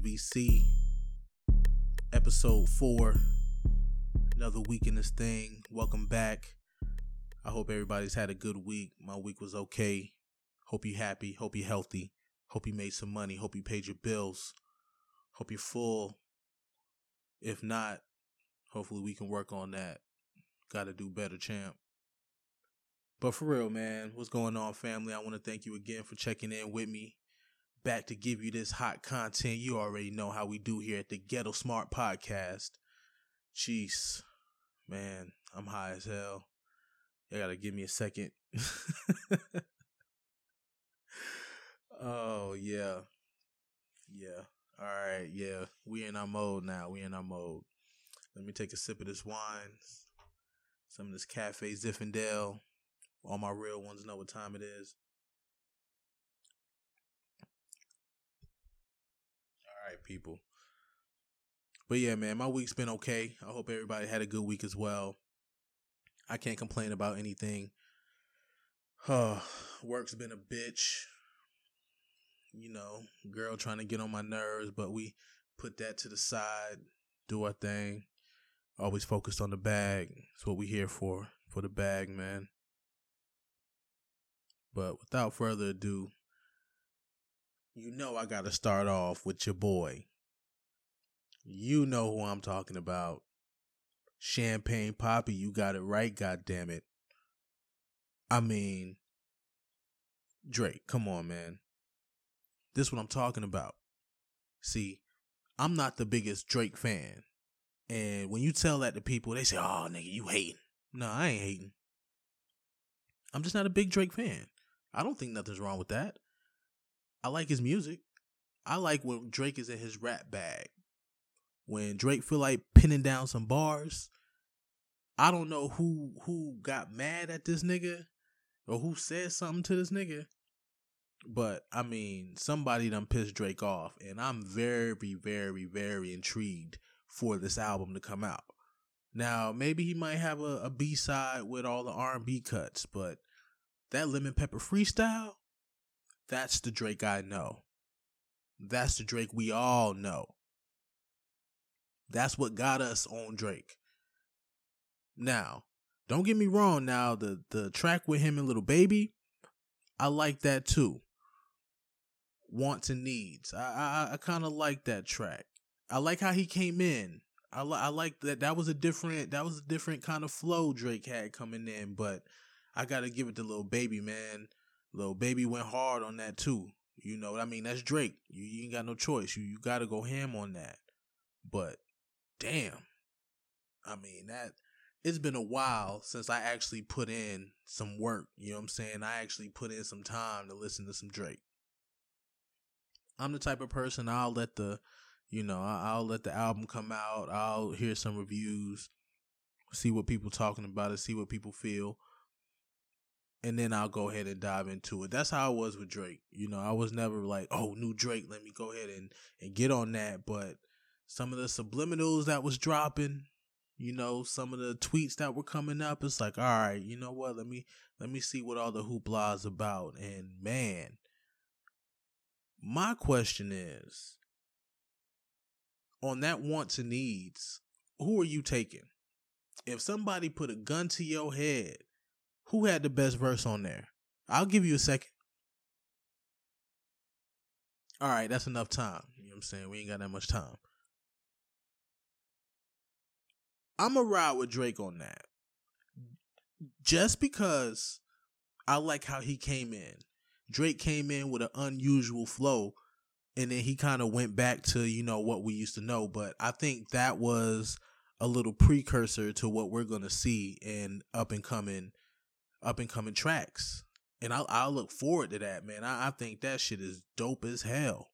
VC, episode 4, another week in this thing. Welcome back. I hope everybody's had a good week. My week was okay. Hope you happy. Hope you healthy. Hope you made some money. Hope you paid your bills. Hope you're full. If not, hopefully we can work on that. Gotta do better, champ. But for real, man, what's going on, family? I want to thank you again for checking in with me. Back to give you this hot content. You already know how we do here at the Ghetto Smart Podcast. Jeez, man, I'm high as hell. You gotta give me a second. Oh, yeah. Yeah. All right, yeah. We in our mode now. We in our mode. Let me take a sip of this wine. Some of this Cafe Zinfandel. All my real ones know what time it is. All right, people. But yeah, man, my week's been okay. I hope everybody had a good week as well. I can't complain about anything. Work's been a bitch. You know, girl trying to get on my nerves, but we put that to the side, do our thing. Always focused on the bag. That's what we here for the bag, man. But without further ado, you know I gotta start off with your boy. You know who I'm talking about. Champagne Poppy, you got it right, goddammit. I mean, Drake, come on, man. This is what I'm talking about. See, I'm not the biggest Drake fan. And when you tell that to people, they say, oh, nigga, you hating. No, I ain't hating. I'm just not a big Drake fan. I don't think nothing's wrong with that. I like his music. I like when Drake is in his rap bag. When Drake feel like pinning down some bars. I don't know who got mad at this nigga or who said something to this nigga. But, I mean, somebody done pissed Drake off. And I'm very, very, very intrigued for this album to come out. Now, maybe he might have a B-side with all the R&B cuts, but that Lemon Pepper freestyle, that's the Drake I know. That's the Drake we all know. That's what got us on Drake. Now, don't get me wrong now, the track with him and Lil Baby, I like that too. Wants and Needs. I kind of like that track. I like how he came in. I like that. That was a different kind of flow Drake had coming in, but I gotta give it to Lil Baby, man. Lil Baby went hard on that too. You know what I mean? That's Drake. You ain't got no choice. You gotta go ham on that. But damn, I mean that. It's been a while since I actually put in some work. You know what I'm saying? I actually put in some time to listen to some Drake. I'm the type of person I'll let the album come out. I'll hear some reviews, see what people talking about it, see what people feel. And then I'll go ahead and dive into it. That's how I was with Drake. You know, I was never like, oh, new Drake, let me go ahead and get on that. But some of the subliminals that was dropping, you know, some of the tweets that were coming up, it's like, all right, you know what, let me see what all the hoopla is about. And man, my question is, on that Wants and Needs, who are you taking? If somebody put a gun to your head, who had the best verse on there? I'll give you a second. All right, that's enough time. You know what I'm saying? We ain't got that much time. I'm going to ride with Drake on that. Just because I like how he came in. Drake came in with an unusual flow. And then he kind of went back to, you know, what we used to know. But I think that was a little precursor to what we're going to see in up and coming tracks. And I'll look forward to that, man. I think that shit is dope as hell.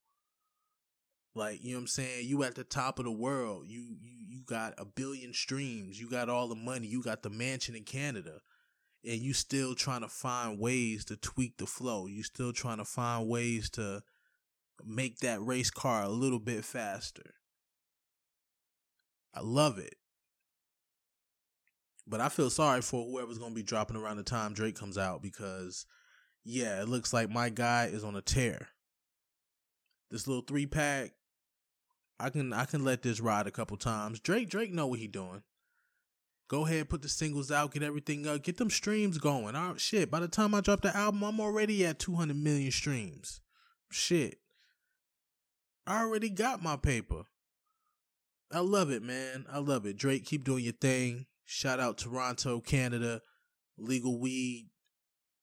Like, you know what I'm saying? You at the top of the world. You got 1 billion streams. You got all the money. You got the mansion in Canada. And you still trying to find ways to tweak the flow. You still trying to find ways to make that race car a little bit faster. I love it. But I feel sorry for whoever's going to be dropping around the time Drake comes out because, yeah, it looks like my guy is on a tear. This little 3-pack, I can let this ride a couple times. Drake know what he doing. Go ahead, put the singles out, get everything up, get them streams going. Oh, shit, by the time I drop the album, I'm already at 200 million streams. Shit. I already got my paper. I love it, man. I love it. Drake, keep doing your thing. Shout out Toronto, Canada. Legal weed.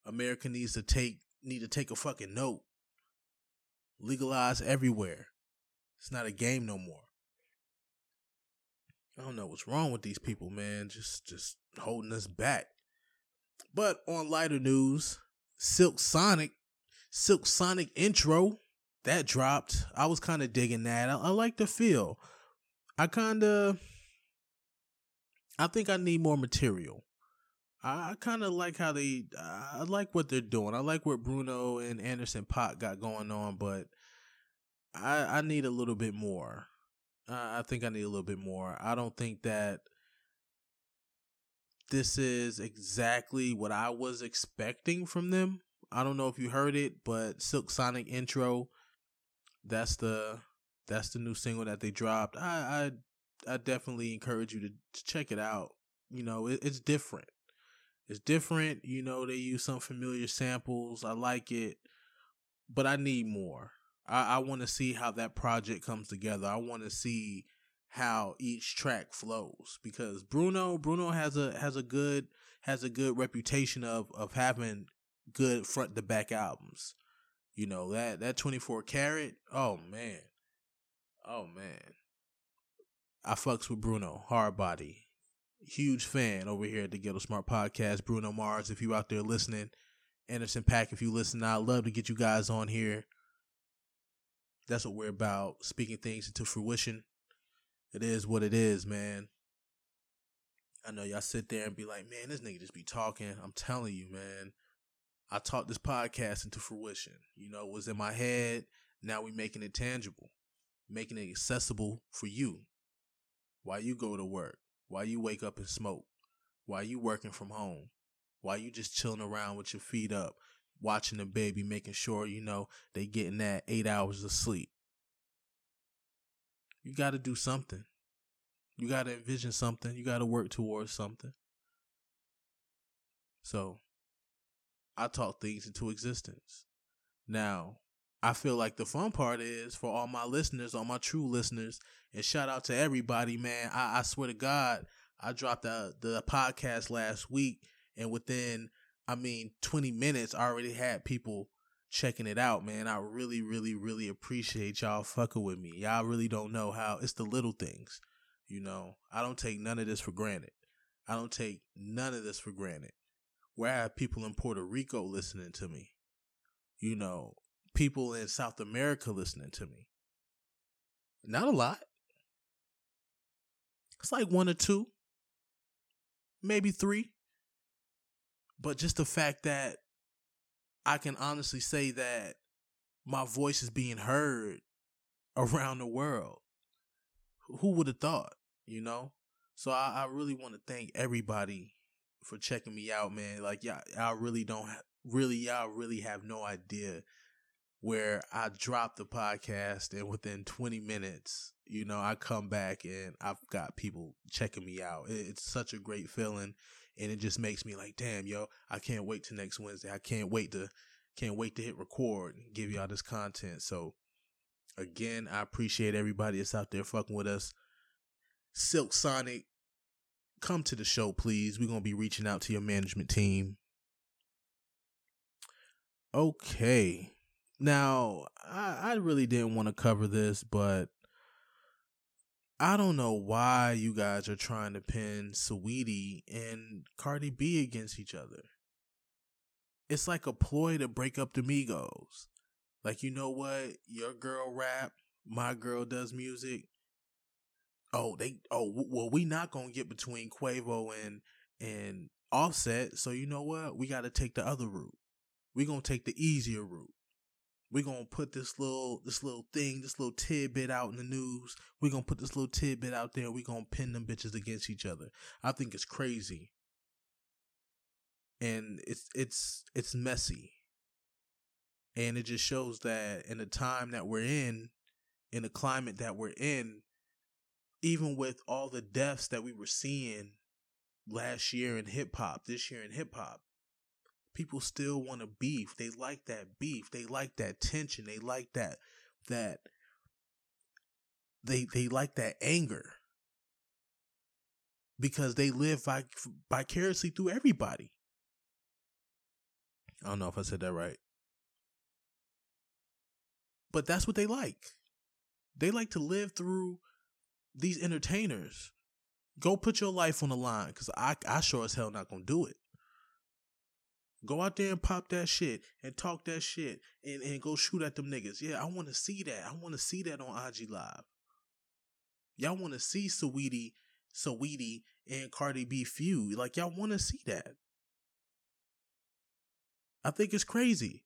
America need to take a fucking note. Legalize everywhere. It's not a game no more. I don't know what's wrong with these people, man. Just holding us back. But on lighter news, Silk Sonic intro, that dropped. I was kind of digging that. I like the feel. I think I need more material. I kind of like how I like what they're doing. I like what Bruno and Anderson Paak got going on, but I need a little bit more. I think I need a little bit more. I don't think that this is exactly what I was expecting from them. I don't know if you heard it, but Silk Sonic intro, that's the new single that they dropped. I definitely encourage you to check it out. You know, it's different. It's different. You know, they use some familiar samples. I like it, but I need more. I want to see how that project comes together. I want to see how each track flows, because Bruno has a good reputation of having good front to back albums. You know, that 24 Karat. Oh man. I fucks with Bruno. Hard body. Huge fan over here at the Ghetto Smart Podcast. Bruno Mars, if you out there listening, Anderson Paak, if you listen, I'd love to get you guys on here. That's what we're about, speaking things into fruition. It is what it is, man. I know y'all sit there and be like, man, this nigga just be talking. I'm telling you, man, I taught this podcast into fruition. You know, it was in my head. Now we making it tangible, making it accessible for you. While you go to work, while you wake up and smoke, while you working from home, while you just chilling around with your feet up, watching the baby, making sure, you know, they getting that 8 hours of sleep. You got to do something. You got to envision something. You got to work towards something. So, I talk things into existence. Now, I feel like the fun part is for all my listeners, all my true listeners, and shout out to everybody, man. I swear to God, I dropped the podcast last week, and within 20 minutes, I already had people checking it out, man. I really, really, really appreciate y'all fucking with me. Y'all really don't know how. It's the little things, you know. I don't take none of this for granted. Where I have people in Puerto Rico listening to me, you know, people in South America listening to me. Not a lot. It's like one or two, maybe three. But just the fact that I can honestly say that my voice is being heard around the world. Who would have thought, you know? So I really want to thank everybody for checking me out, man. Like, y'all really have no idea where I drop the podcast and within 20 minutes, you know, I come back and I've got people checking me out. It's such a great feeling. And it just makes me like, damn, yo, I can't wait to next Wednesday. I can't wait to hit record and give y'all this content. So, again, I appreciate everybody that's out there fucking with us. Silk Sonic, come to the show, please. We're going to be reaching out to your management team. Okay. Now, I really didn't want to cover this, but I don't know why you guys are trying to pin Saweetie and Cardi B against each other. It's like a ploy to break up the Migos. Like, you know what? Your girl rap, my girl does music. We not gonna get between Quavo and Offset. So you know what? We got to take the other route. We gonna take the easier route. We're going to put this little tidbit out in the news. We're going to put this little tidbit out there. We're going to pin them bitches against each other. I think it's crazy. And it's messy. And it just shows that in the time that we're in, in the climate that we're in, even with all the deaths that we were seeing last year in hip hop, this year in hip hop, people still want to beef. They like that beef. They like that tension. They like that they like that anger, because they live vicariously through everybody. I don't know if I said that right. But that's what they like. They like to live through these entertainers. Go put your life on the line, because I sure as hell not going to do it. Go out there and pop that shit and talk that shit and go shoot at them niggas. Yeah, I want to see that. I want to see that on IG Live. Y'all want to see Saweetie and Cardi B feud. Like, y'all want to see that. I think it's crazy.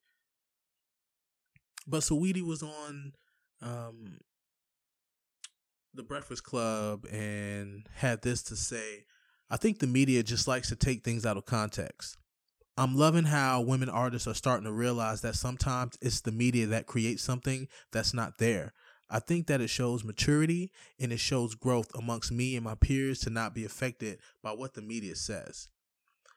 But Saweetie was on The Breakfast Club and had this to say: I think the media just likes to take things out of context. I'm loving how women artists are starting to realize that sometimes it's the media that creates something that's not there. I think that it shows maturity and it shows growth amongst me and my peers to not be affected by what the media says.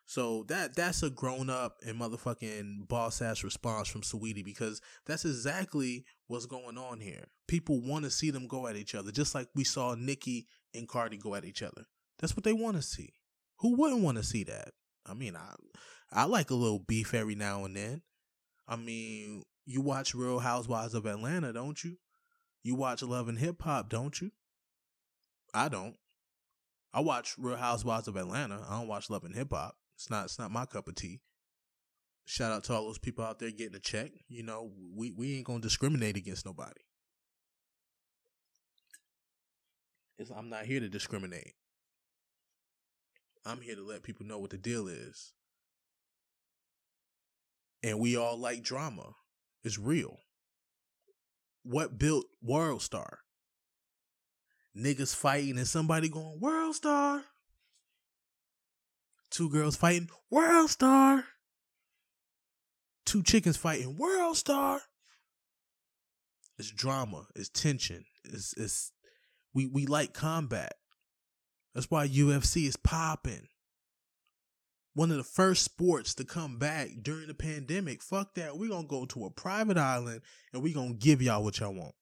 So that's a grown up and motherfucking boss ass response from Saweetie, because that's exactly what's going on here. People want to see them go at each other, just like we saw Nicki and Cardi go at each other. That's what they want to see. Who wouldn't want to see that? I mean, I like a little beef every now and then. I mean, you watch Real Housewives of Atlanta, don't you? You watch Love and Hip Hop, don't you? I don't. I watch Real Housewives of Atlanta. I don't watch Love and Hip Hop. It's not my cup of tea. Shout out to all those people out there getting a check. You know, we ain't gonna discriminate against nobody. I'm not here to discriminate. I'm here to let people know what the deal is. And we all like drama. It's real. What built World Star? Niggas fighting and somebody going, World Star. Two girls fighting, World Star. Two chickens fighting, World Star. It's drama. It's tension. It's we like combat. That's why UFC is popping. One of the first sports to come back during the pandemic. Fuck that. We're going to go to a private island and we're going to give y'all what y'all want.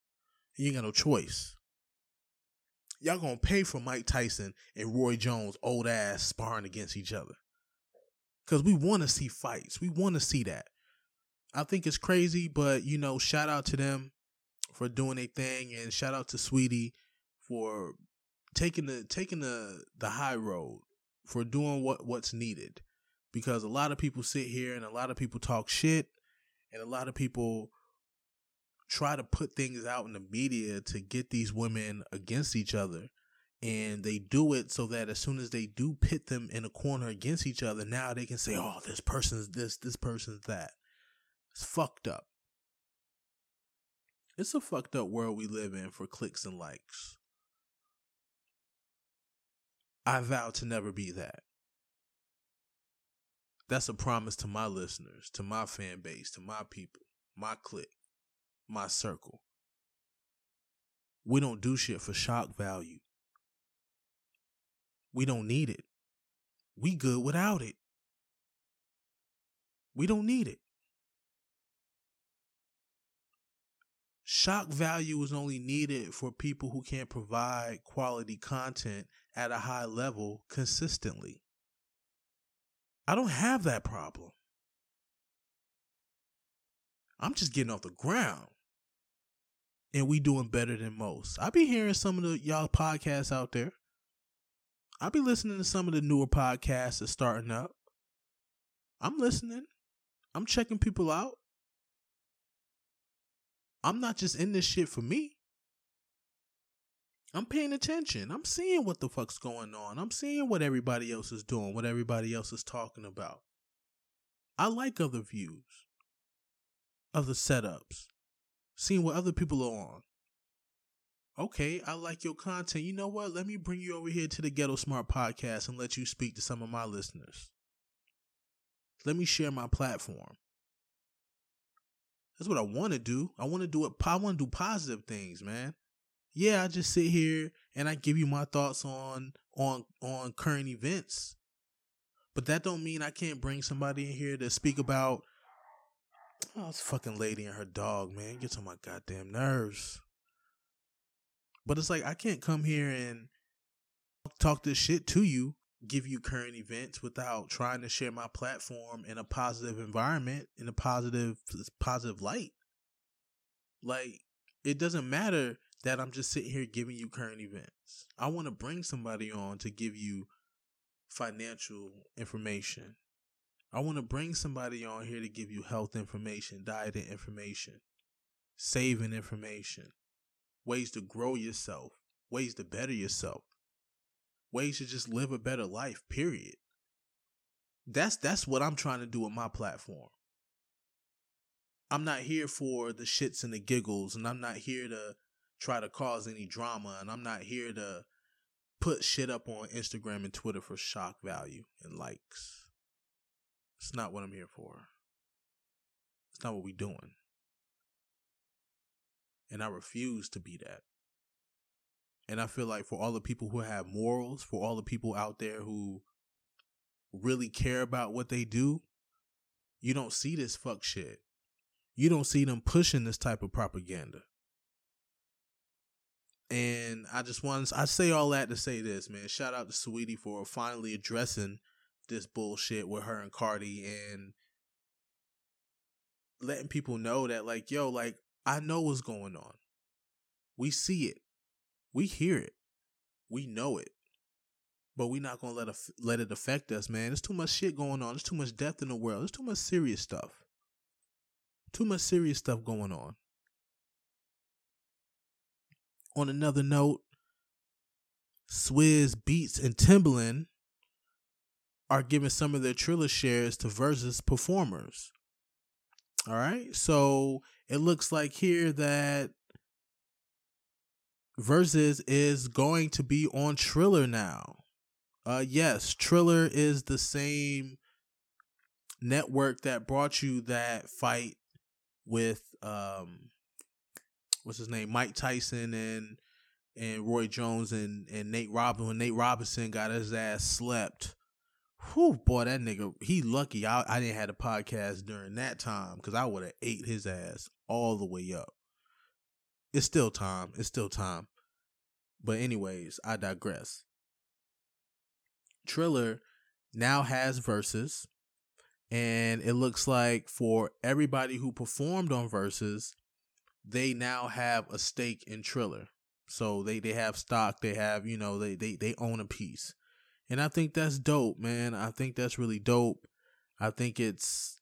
You ain't got no choice. Y'all going to pay for Mike Tyson and Roy Jones old ass sparring against each other. Because we want to see fights. We want to see that. I think it's crazy, but, you know, shout out to them for doing their thing. And shout out to Saweetie for taking the high road, for doing what's needed. Because a lot of people sit here and a lot of people talk shit and a lot of people try to put things out in the media to get these women against each other. And they do it so that as soon as they do pit them in a corner against each other, now they can say, oh, this person's this, this person's that. It's fucked up. It's a fucked up world we live in for clicks and likes. I vow to never be that. That's a promise to my listeners, to my fan base, to my people, my clique, my circle. We don't do shit for shock value. We don't need it. We good without it. We don't need it. Shock value is only needed for people who can't provide quality content at a high level consistently. I don't have that problem. I'm just getting off the ground. And we doing better than most. I be hearing some of the y'all podcasts out there. I be listening to some of the newer podcasts that's starting up. I'm listening. I'm checking people out. I'm not just in this shit for me. I'm paying attention. I'm seeing what the fuck's going on. I'm seeing what everybody else is doing, what everybody else is talking about. I like other views, other setups, seeing what other people are on. Okay, I like your content. You know what? Let me bring you over here to the Ghetto Smart Podcast and let you speak to some of my listeners. Let me share my platform. That's what I want to do. I want to do it. I want to do positive things, man. Yeah, I just sit here and I give you my thoughts on current events. But that don't mean I can't bring somebody in here to speak about, oh, this fucking lady and her dog, man. It gets on my goddamn nerves. But it's like, I can't come here and talk this shit to you, give you current events without trying to share my platform in a positive environment, in a positive light. Like, it doesn't matter that I'm just sitting here giving you current events. I want to bring somebody on to give you financial information. I want to bring somebody on here to give you health information, diet information, saving information, ways to grow yourself, ways to better yourself, ways to just live a better life, period. That's what I'm trying to do with my platform. I'm not here for the shits and the giggles, and I'm not here to try to cause any drama, and I'm not here to put shit up on Instagram and Twitter for shock value and likes. It's not what I'm here for. It's not what we're doing. And I refuse to be that. And I feel like for all the people who have morals, for all the people out there who really care about what they do, you don't see this fuck shit. You don't see them pushing this type of propaganda. And I say all that to say this, man. Shout out to Saweetie for finally addressing this bullshit with her and Cardi and letting people know that, like, yo, like, I know what's going on. We see it. We hear it. We know it. But we're not going to let it affect us, man. There's too much shit going on. There's too much death in the world. There's too much serious stuff. Too much serious stuff going on. On another note, Swizz Beatz and Timbaland are giving some of their Triller shares to Versus performers. All right? So it looks like here that Versus is going to be on Triller now. Yes, Triller is the same network that brought you that fight with what's his name? Mike Tyson and Roy Jones and Nate Robinson. When Nate Robinson got his ass slept. Whew, boy, that nigga, he lucky I didn't have a podcast during that time, because I would have ate his ass all the way up. It's still time. It's still time. But anyways, I digress. Triller now has Versus, and it looks like for everybody who performed on Versus, they now have a stake in Triller. So they have stock. They have, you know, they own a piece. And I think that's dope, man. I think that's really dope. I think it's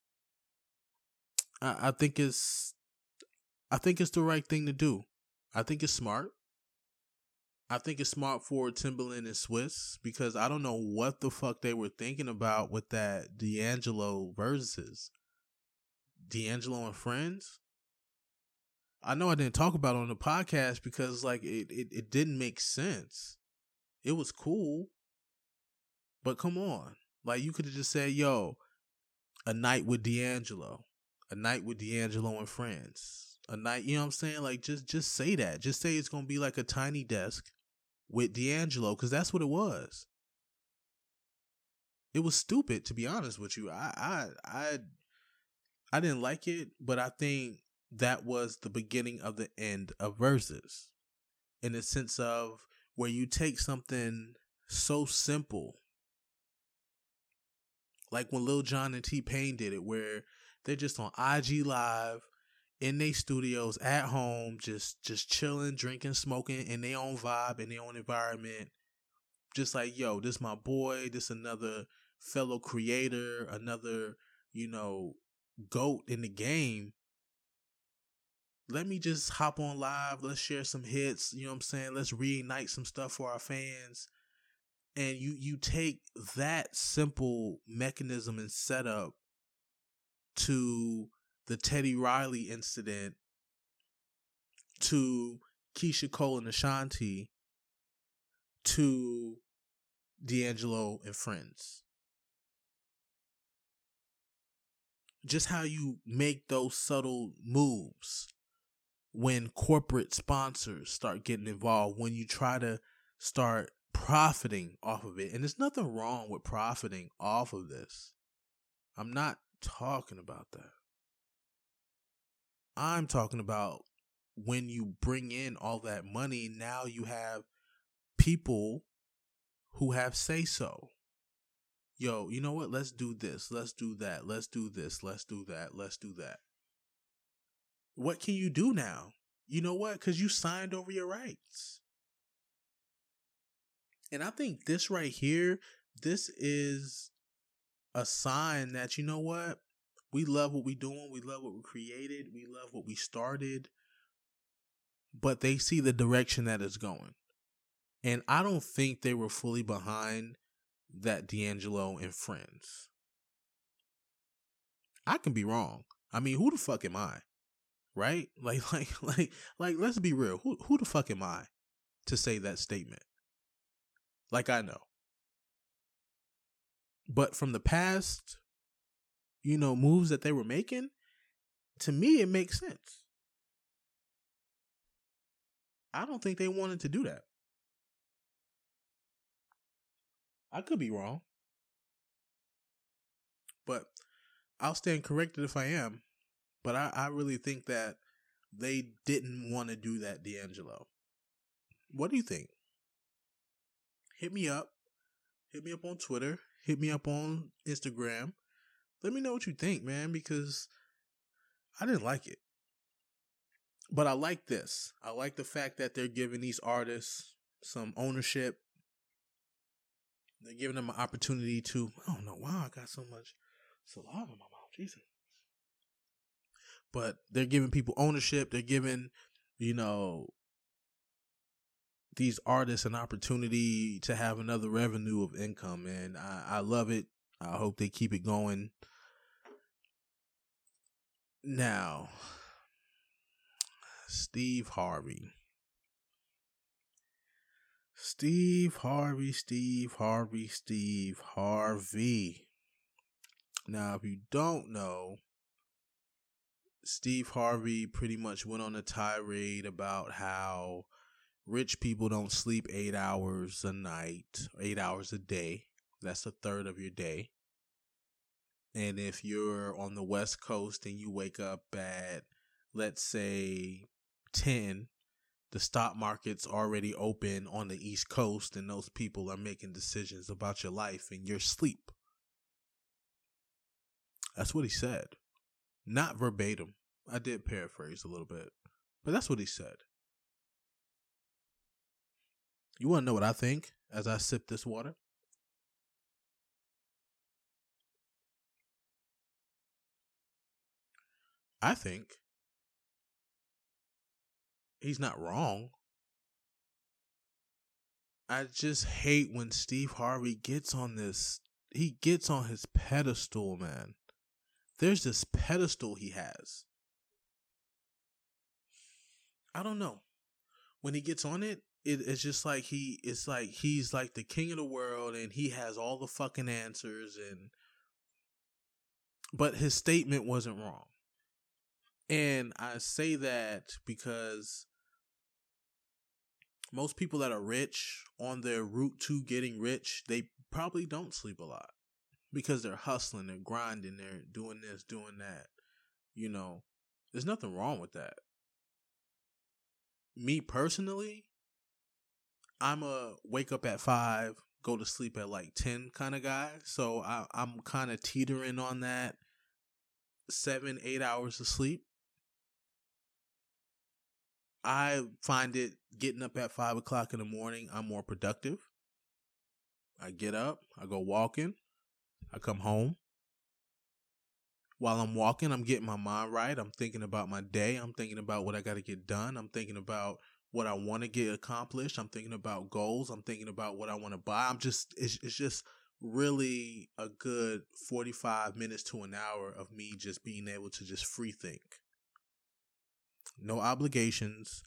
the right thing to do. I think it's smart. I think it's smart for Timbaland and Swizz, because I don't know what the fuck they were thinking about with that D'Angelo Versus. D'Angelo and Friends? I know I didn't talk about it on the podcast because, like, it didn't make sense. It was cool. But come on. Like, you could have just said, yo, a night with D'Angelo and Friends, a night, you know what I'm saying? Like, just say that. Just say it's going to be like a tiny desk with D'Angelo, because that's what it was. It was stupid, to be honest with you. I didn't like it, but I think that was the beginning of the end of Versus, in the sense of where you take something so simple, like when Lil Jon and T-Pain did it, where they're just on IG Live in their studios at home, just chilling, drinking, smoking in their own vibe, in their own environment. Just like, yo, this my boy, this another fellow creator, another, you know, GOAT in the game. Let me just hop on live. Let's share some hits. You know what I'm saying? Let's reignite some stuff for our fans. And you take that simple mechanism and setup to the Teddy Riley incident, to Keisha Cole and Ashanti, to D'Angelo and Friends. just how you make those subtle moves when corporate sponsors start getting involved, when you try to start profiting off of it. And there's nothing wrong with profiting off of this. I'm not talking about that. I'm talking about when you bring in all that money, now you have people who have say-so. Yo, you know what? Let's do this. Let's do that. Let's do this. Let's do that. Let's do that. What can you do now? You know what? Because you signed over your rights. And I think this right here, this is a sign that, you know what? We love what we're doing. We love what we created. We love what we started. But they see the direction that it's going. And I don't think they were fully behind that D'Angelo and Friends. I can be wrong. I mean, who the fuck am I? Right? Like, let's be real. Who the fuck am I to say that statement? Like, I know. But from the past, you know, moves that they were making, to me, it makes sense. I don't think they wanted to do that. I could be wrong. But I'll stand corrected if I am. But I really think that they didn't want to do that, D'Angelo. What do you think? Hit me up. Hit me up on Twitter. Hit me up on Instagram. Let me know what you think, man, because I didn't like it. But I like this. I like the fact that they're giving these artists some ownership. They're giving them an opportunity to, I don't know why I got so much saliva in my mouth, Jesus. But they're giving people ownership. They're giving, you know, these artists an opportunity to have another revenue of income. And I love it. I hope they keep it going. Now, Steve Harvey. Now, if you don't know, Steve Harvey pretty much went on a tirade about how rich people don't sleep 8 hours a night, 8 hours a day. That's a third of your day. And if you're on the West Coast and you wake up at, let's say, 10, the stock market's already open on the East Coast, and those people are making decisions about your life and your sleep. That's what he said. Not verbatim. I did paraphrase a little bit, but that's what he said. You want to know what I think as I sip this water? I think he's not wrong. I just hate when Steve Harvey gets on this. He gets on his pedestal, man. There's this pedestal he has. I don't know. When he gets on it, it's just like he's like the king of the world and he has all the fucking answers. But his statement wasn't wrong. And I say that because most people that are rich, on their route to getting rich, they probably don't sleep a lot because they're hustling, they're grinding, they're doing this, doing that. You know, there's nothing wrong with that. Me personally, I'm a wake up at 5, go to sleep at like 10 kind of guy. So I'm kind of teetering on that 7-8 hours of sleep. I find it getting up at 5 o'clock in the morning, I'm more productive. I get up, I go walking, I come home. While I'm walking, I'm getting my mind right. I'm thinking about my day. I'm thinking about what I got to get done. I'm thinking about what I want to get accomplished. I'm thinking about goals. I'm thinking about what I want to buy. It's just really a good 45 minutes to an hour of me just being able to just free think. No obligations.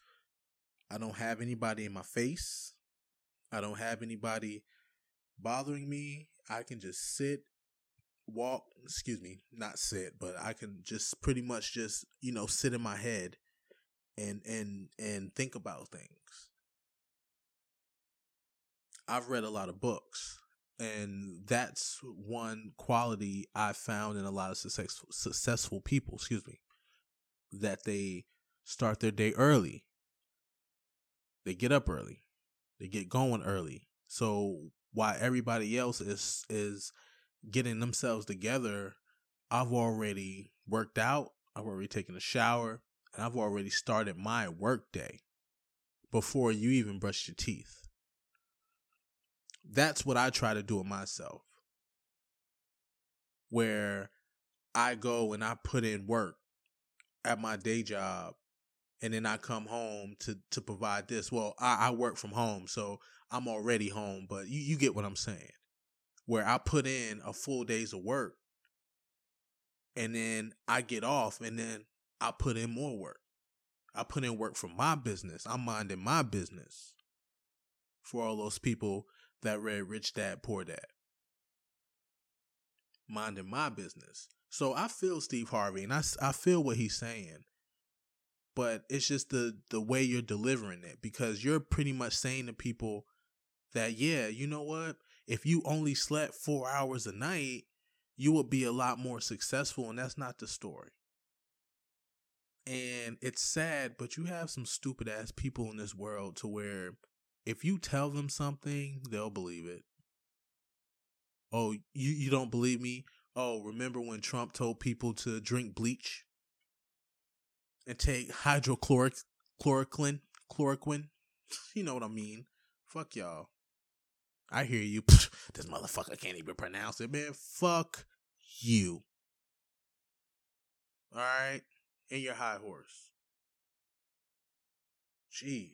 I don't have anybody in my face. I don't have anybody bothering me. I can just sit I can just pretty much just, you know, sit in my head and think about things. I've read a lot of books, and that's one quality I found in a lot of successful people, that they start their day early. They get up early. They get going early. So while everybody else is getting themselves together, I've already worked out, I've already taken a shower, and I've already started my work day before you even brush your teeth. That's what I try to do with myself, where I go and I put in work at my day job, and then I come home to provide this. Well, I work from home, so I'm already home, but you get what I'm saying. Where I put in a full days of work, and then I get off, and then I put in more work. I put in work for my business. I'm minding my business for all those people that read Rich Dad, Poor Dad. Minding my business. So I feel Steve Harvey, and I feel what he's saying. But it's just the way you're delivering it, because you're pretty much saying to people that, yeah, you know what? If you only slept 4 hours a night, you would be a lot more successful, and that's not the story. And it's sad, but you have some stupid-ass people in this world to where if you tell them something, they'll believe it. Oh, you don't believe me? Oh, remember when Trump told people to drink bleach? And take hydrochloroquine. You know what I mean. Fuck y'all. I hear you. This motherfucker can't even pronounce it, man. Fuck you. All right? And your high horse. Jeez.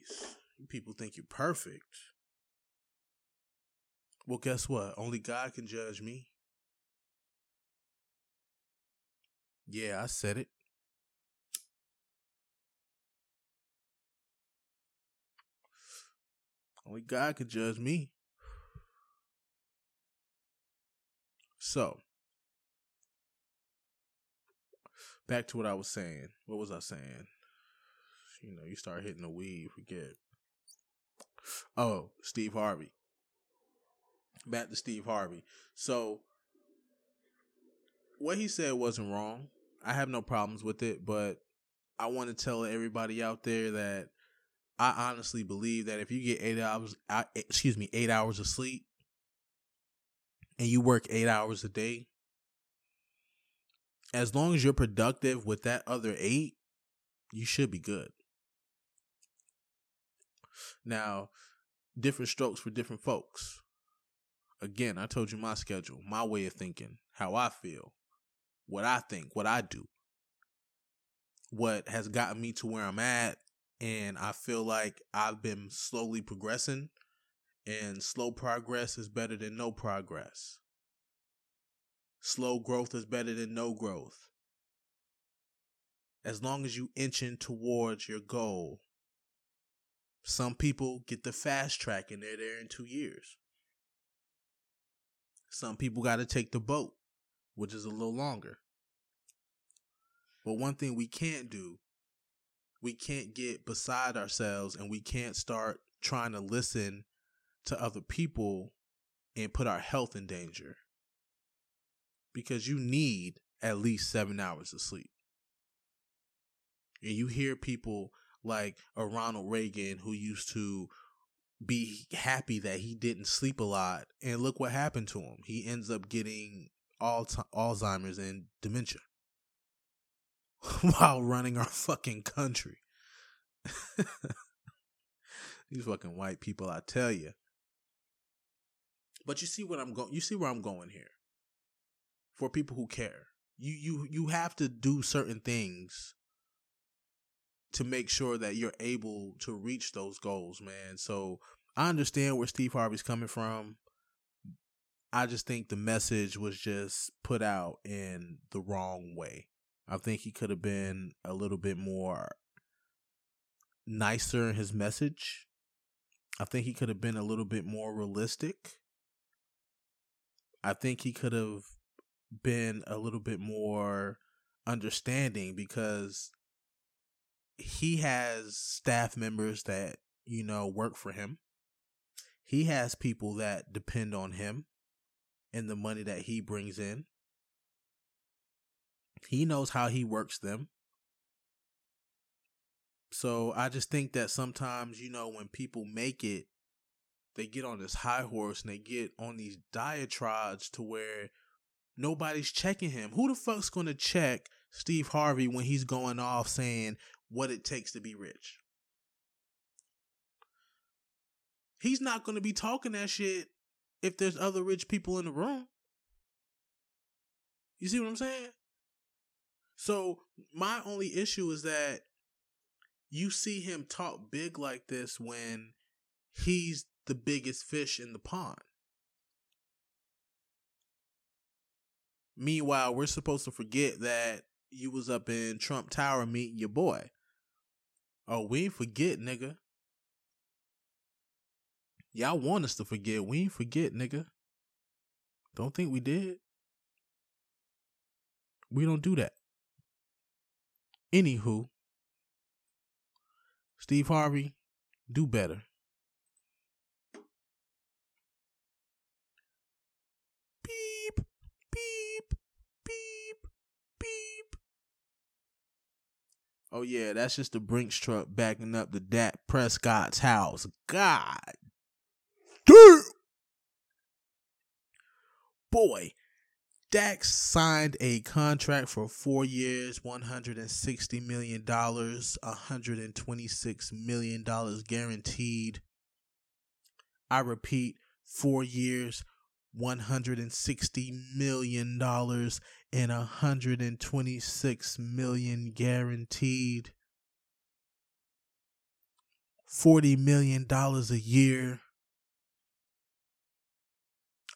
You people think you're perfect. Well, guess what? Only God can judge me. Yeah, I said it. Only God could judge me. So, back to what I was saying. What was I saying? You know, you start hitting the weed, forget. Oh, Steve Harvey. Back to Steve Harvey. So, what he said wasn't wrong. I have no problems with it, but I want to tell everybody out there that I honestly believe that if you get 8 hours of sleep and you work 8 hours a day, as long as you're productive with that other 8, you should be good. Now, different strokes for different folks. Again, I told you my schedule, my way of thinking, how I feel, what I think, what I do, what has gotten me to where I'm at. And I feel like I've been slowly progressing, and slow progress is better than no progress. Slow growth is better than no growth. As long as you inching towards your goal. Some people get the fast track and they're there in 2 years. Some people got to take the boat, which is a little longer. But one thing we can't do, we can't get beside ourselves, and we can't start trying to listen to other people and put our health in danger, because you need at least 7 hours of sleep. And you hear people like a Ronald Reagan, who used to be happy that he didn't sleep a lot, and look what happened to him. He ends up getting Alzheimer's and dementia. While running our fucking country. These fucking white people, I tell you. But you see what I'm going. You see where I'm going here. For people who care, you have to do certain things to make sure that you're able to reach those goals, man. So I understand where Steve Harvey's coming from. I just think the message was just put out in the wrong way. I think he could have been a little bit more nicer in his message. I think he could have been a little bit more realistic. I think he could have been a little bit more understanding, because he has staff members that, you know, work for him. He has people that depend on him and the money that he brings in. He knows how he works them. So I just think that sometimes, you know, when people make it, they get on this high horse and they get on these diatribes to where nobody's checking him. Who the fuck's going to check Steve Harvey when he's going off saying what it takes to be rich? He's not going to be talking that shit if there's other rich people in the room. You see what I'm saying? So my only issue is that you see him talk big like this when he's the biggest fish in the pond. Meanwhile, we're supposed to forget that you was up in Trump Tower meeting your boy. Oh, we ain't forget, nigga. Y'all want us to forget. We ain't forget, nigga. Don't think we did. We don't do that. Anywho, Steve Harvey, do better. Oh, yeah, that's just the Brinks truck backing up to Dak Prescott's house. God damn. Boy, Dak signed a contract for 4 years, $160 million, $126 million guaranteed. I repeat, 4 years, $160 million and $126 million guaranteed. $40 million a year.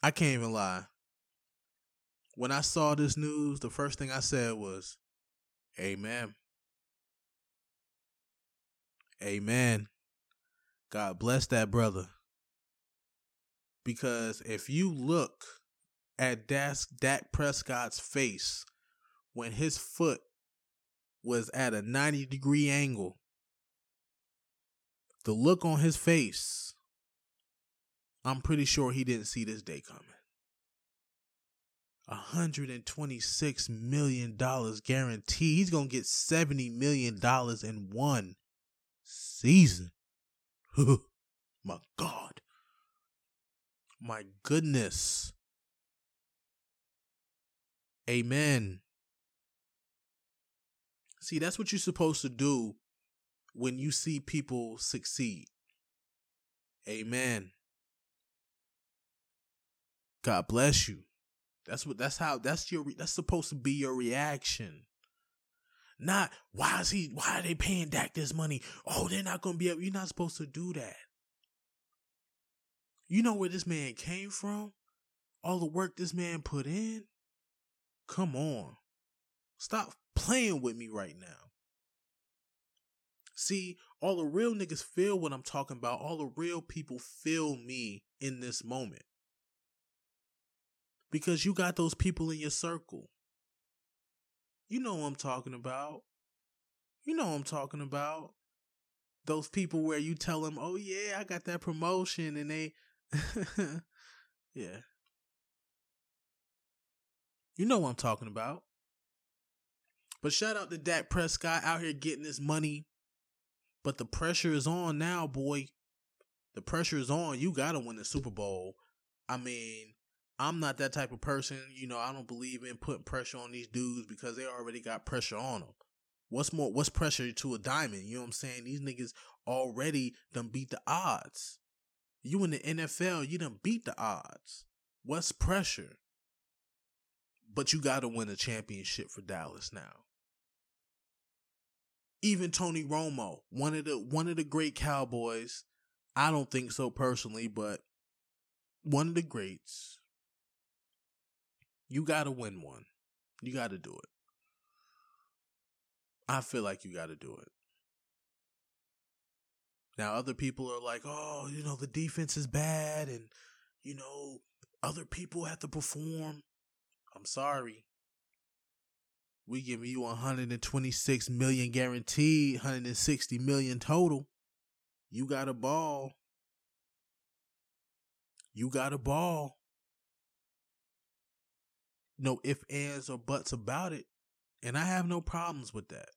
I can't even lie. When I saw this news, the first thing I said was, amen. Amen. God bless that brother. Because if you look at Dak Prescott's face when his foot was at a 90-degree angle, the look on his face, I'm pretty sure he didn't see this day coming. $126 million guaranteed. He's going to get $70 million in one season. My God. My goodness. Amen. See, that's what you're supposed to do when you see people succeed. Amen. God bless you. That's supposed to be your reaction. Not, why are they paying Dak this money? Oh, they're not going to be able, you're not supposed to do that. You know where this man came from? All the work this man put in? Come on. Stop playing with me right now. See, all the real niggas feel what I'm talking about. All the real people feel me in this moment. Because you got those people in your circle. You know what I'm talking about. You know what I'm talking about. Those people where you tell them, oh, yeah, I got that promotion, and they... Yeah. You know what I'm talking about. But shout out to Dak Prescott out here getting this money. But the pressure is on now, boy. The pressure is on. You got to win the Super Bowl. I mean, I'm not that type of person. You know, I don't believe in putting pressure on these dudes because they already got pressure on them. What's pressure to a diamond? You know what I'm saying? These niggas already done beat the odds. You in the NFL, you done beat the odds. What's pressure? But you got to win a championship for Dallas now. Even Tony Romo, one of the great Cowboys, I don't think so personally, but one of the greats. You got to win one. You got to do it. I feel like you got to do it. Now, other people are like, oh, you know, the defense is bad and, you know, other people have to perform. I'm sorry. We giving you 126 million guaranteed, 160 million total. You got a ball. You got a ball. No ifs, ands, or buts about it. And I have no problems with that.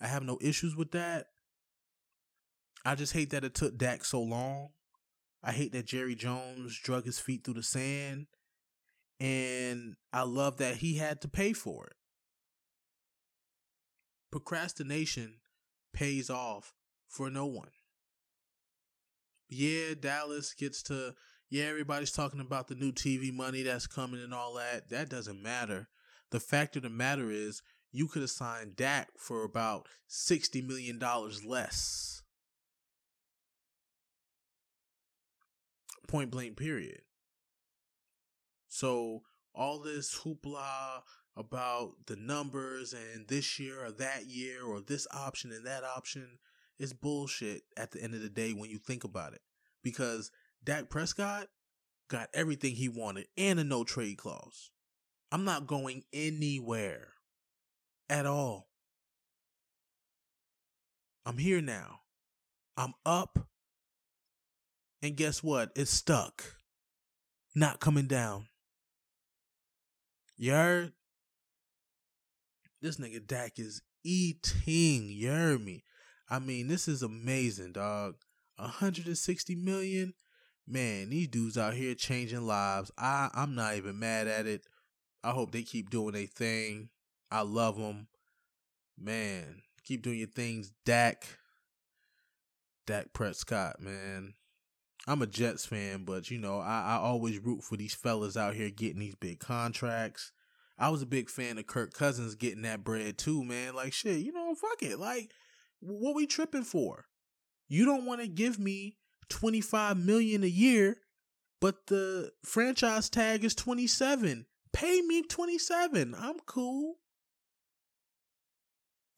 I have no issues with that. I just hate that it took Dak so long. I hate that Jerry Jones drug his feet through the sand. And I love that he had to pay for it. Procrastination pays off for no one. Yeah, Dallas gets to... Yeah, everybody's talking about the new TV money that's coming and all that. That doesn't matter. The fact of the matter is, you could have signed Dak for about $60 million less. Point blank, period. So, all this hoopla about the numbers and this year or that year or this option and that option is bullshit at the end of the day when you think about it. Because Dak Prescott got everything he wanted and a no trade clause. I'm not going anywhere at all. I'm here now. I'm up. And guess what? It's stuck. Not coming down. You heard? This nigga Dak is eating. You heard me? I mean, this is amazing, dog. 160 million. Man, these dudes out here changing lives. I'm not even mad at it. I hope they keep doing their thing. I love them. Man, keep doing your things, Dak. Dak Prescott, man. I'm a Jets fan, but, you know, I always root for these fellas out here getting these big contracts. I was a big fan of Kirk Cousins getting that bread, too, man. Like, shit, you know, fuck it. Like, what we tripping for? You don't want to give me $25 million a year, but the franchise tag is 27. Pay me 27. I'm cool.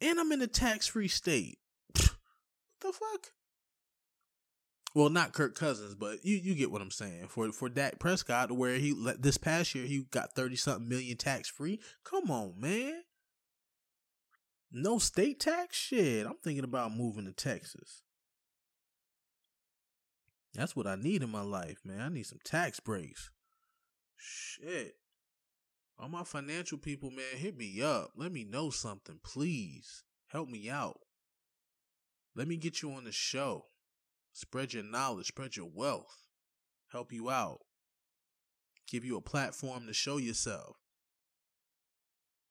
And I'm in a tax-free state. What the fuck? Well, not Kirk Cousins, but you get what I'm saying. For Dak Prescott, where he this past year he got 30-something million tax-free. Come on, man. No state tax? Shit, I'm thinking about moving to Texas. That's what I need in my life, man. I need some tax breaks. Shit. All my financial people, man, hit me up. Let me know something, please. Help me out. Let me get you on the show. Spread your knowledge. Spread your wealth. Help you out. Give you a platform to show yourself.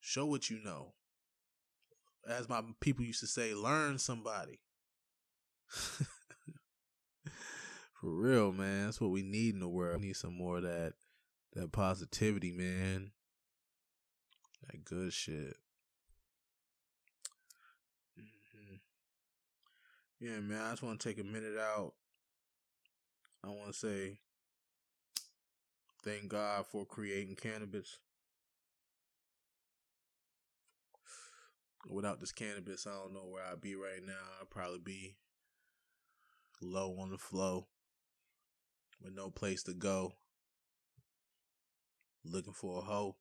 Show what you know. As my people used to say, learn somebody. For real, man. That's what we need in the world. We need some more of that positivity, man. That good shit. Mm-hmm. Yeah, man. I just want to take a minute out. I want to say thank God for creating cannabis. Without this cannabis, I don't know where I'd be right now. I'd probably be low on the flow. With no place to go. Looking for a hoe.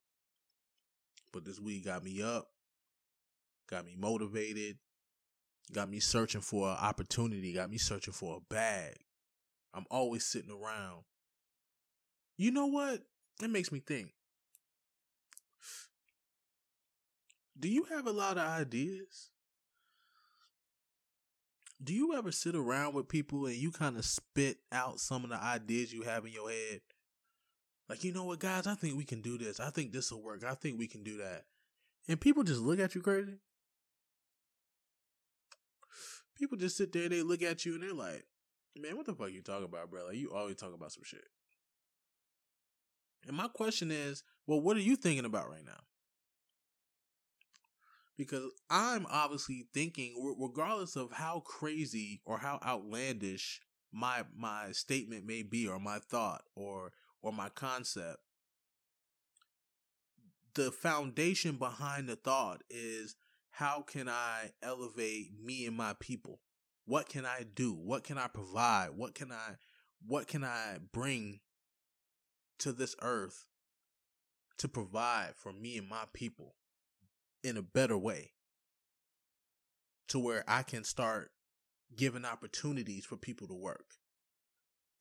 But this weed got me up. Got me motivated. Got me searching for an opportunity. Got me searching for a bag. I'm always sitting around. You know what? It makes me think. Do you have a lot of ideas? Do you ever sit around with people and you kind of spit out some of the ideas you have in your head? Like, you know what, guys, I think we can do this. I think this will work. I think we can do that. And people just look at you crazy. People just sit there, they look at you, and they're like, man, what the fuck you talking about, bro? Like, you always talk about some shit. And my question is, well, what are you thinking about right now? Because I'm obviously thinking, regardless of how crazy or how outlandish my statement may be, or my thought, or my concept, the foundation behind the thought is, how can I elevate me and my people? What can I do? What can I provide? What can I bring to this earth to provide for me and my people in a better way, to where I can start giving opportunities for people to work.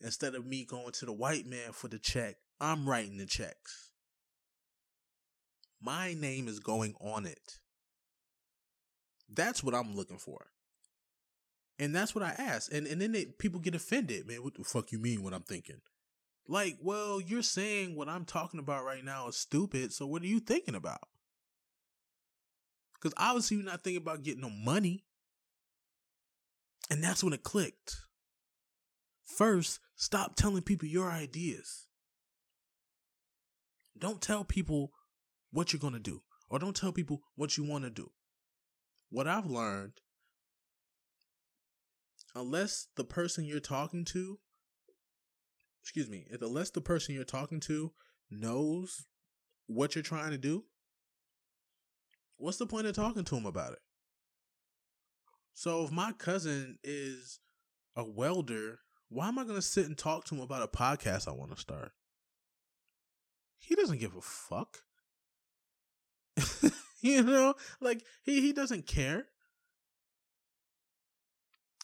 Instead of me going to the white man for the check, I'm writing the checks. My name is going on it. That's what I'm looking for. And that's what I ask. And then people get offended. Man, what the fuck you mean what I'm thinking? Like, well, you're saying what I'm talking about right now is stupid, so what are you thinking about? Because obviously you're not thinking about getting no money. And that's when it clicked. First, stop telling people your ideas. Don't tell people what you're going to do, or don't tell people what you want to do. What I've learned, unless the person you're talking to knows what you're trying to do, what's the point of talking to them about it? So if my cousin is a welder, why am I going to sit and talk to him about a podcast I want to start? He doesn't give a fuck. You know, like he doesn't care.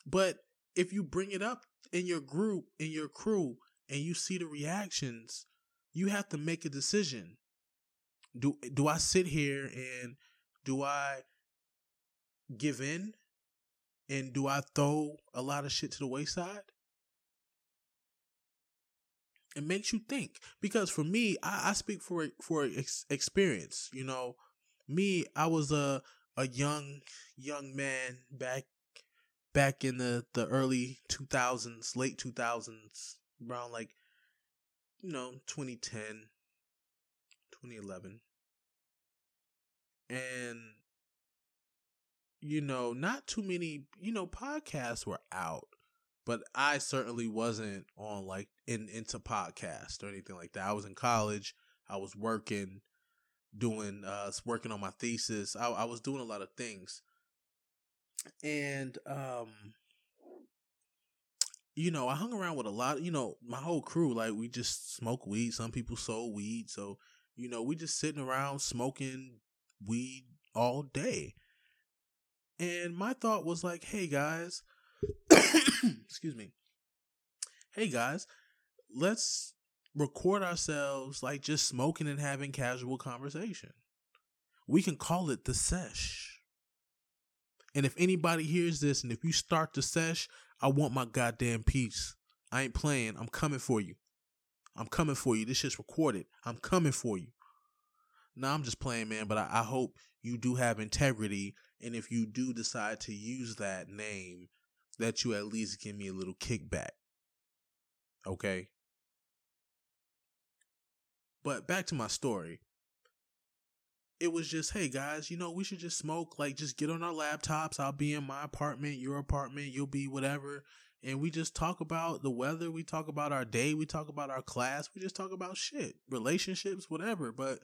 But if you bring it up in your group, in your crew, and you see the reactions, you have to make a decision. Do I sit here and do I give in? And do I throw a lot of shit to the wayside? It makes you think. Because for me, I speak for experience. You know, me, I was a young man back in the early 2000s, late 2000s, around 2010, 2011. And, not too many, podcasts were out. But I certainly wasn't on into podcasts or anything like that. I was in college. I was working, working on my thesis. I was doing a lot of things. And, I hung around with a lot, my whole crew, we just smoke weed. Some people sold weed. So, we just sitting around smoking weed all day. And my thought was hey guys, excuse me. Hey guys, let's record ourselves just smoking and having casual conversation. We can call it the sesh. And if anybody hears this and if you start the sesh, I want my goddamn piece. I ain't playing. I'm coming for you. I'm coming for you. This shit's recorded. I'm coming for you. Nah, I'm just playing, man, but I hope you do have integrity. And if you do decide to use that name, that you at least give me a little kickback. Okay? But back to my story. It was just, hey guys, we should just smoke. Just get on our laptops. I'll be in my apartment, your apartment, you'll be whatever. And we just talk about the weather. We talk about our day. We talk about our class. We just talk about shit, relationships, whatever. But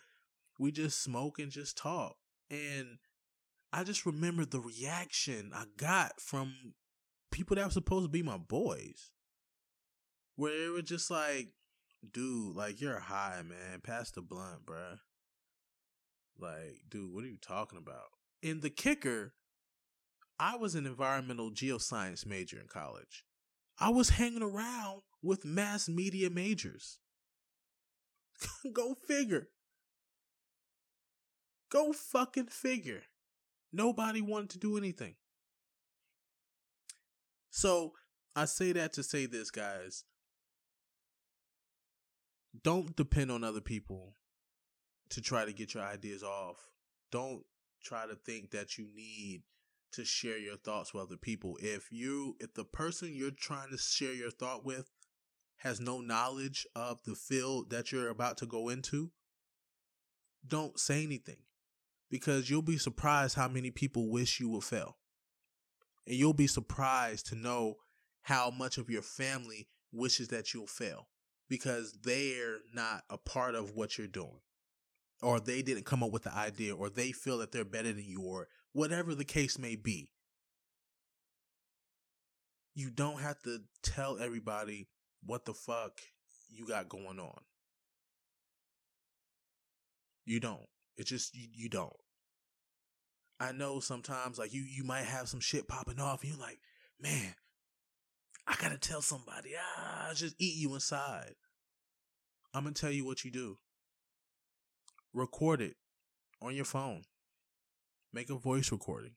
we just smoke and just talk. And I just remember the reaction I got from people that were supposed to be my boys, where it was just dude, you're high, man. Pass the blunt, bruh. Dude, what are you talking about? And the kicker, I was an environmental geoscience major in college. I was hanging around with mass media majors. Go figure. Go fucking figure. Nobody wanted to do anything. So I say that to say this, guys. Don't depend on other people to try to get your ideas off. Don't try to think that you need to share your thoughts with other people. If the person you're trying to share your thought with has no knowledge of the field that you're about to go into, don't say anything. Because you'll be surprised how many people wish you would fail. And you'll be surprised to know how much of your family wishes that you'll fail because they're not a part of what you're doing, or they didn't come up with the idea, or they feel that they're better than you, or whatever the case may be. You don't have to tell everybody what the fuck you got going on. You don't. It's just, you don't. I know sometimes, like, you might have some shit popping off, and you're like, man, I gotta tell somebody. I just eat you inside. I'm gonna tell you what you do. Record it on your phone. Make a voice recording.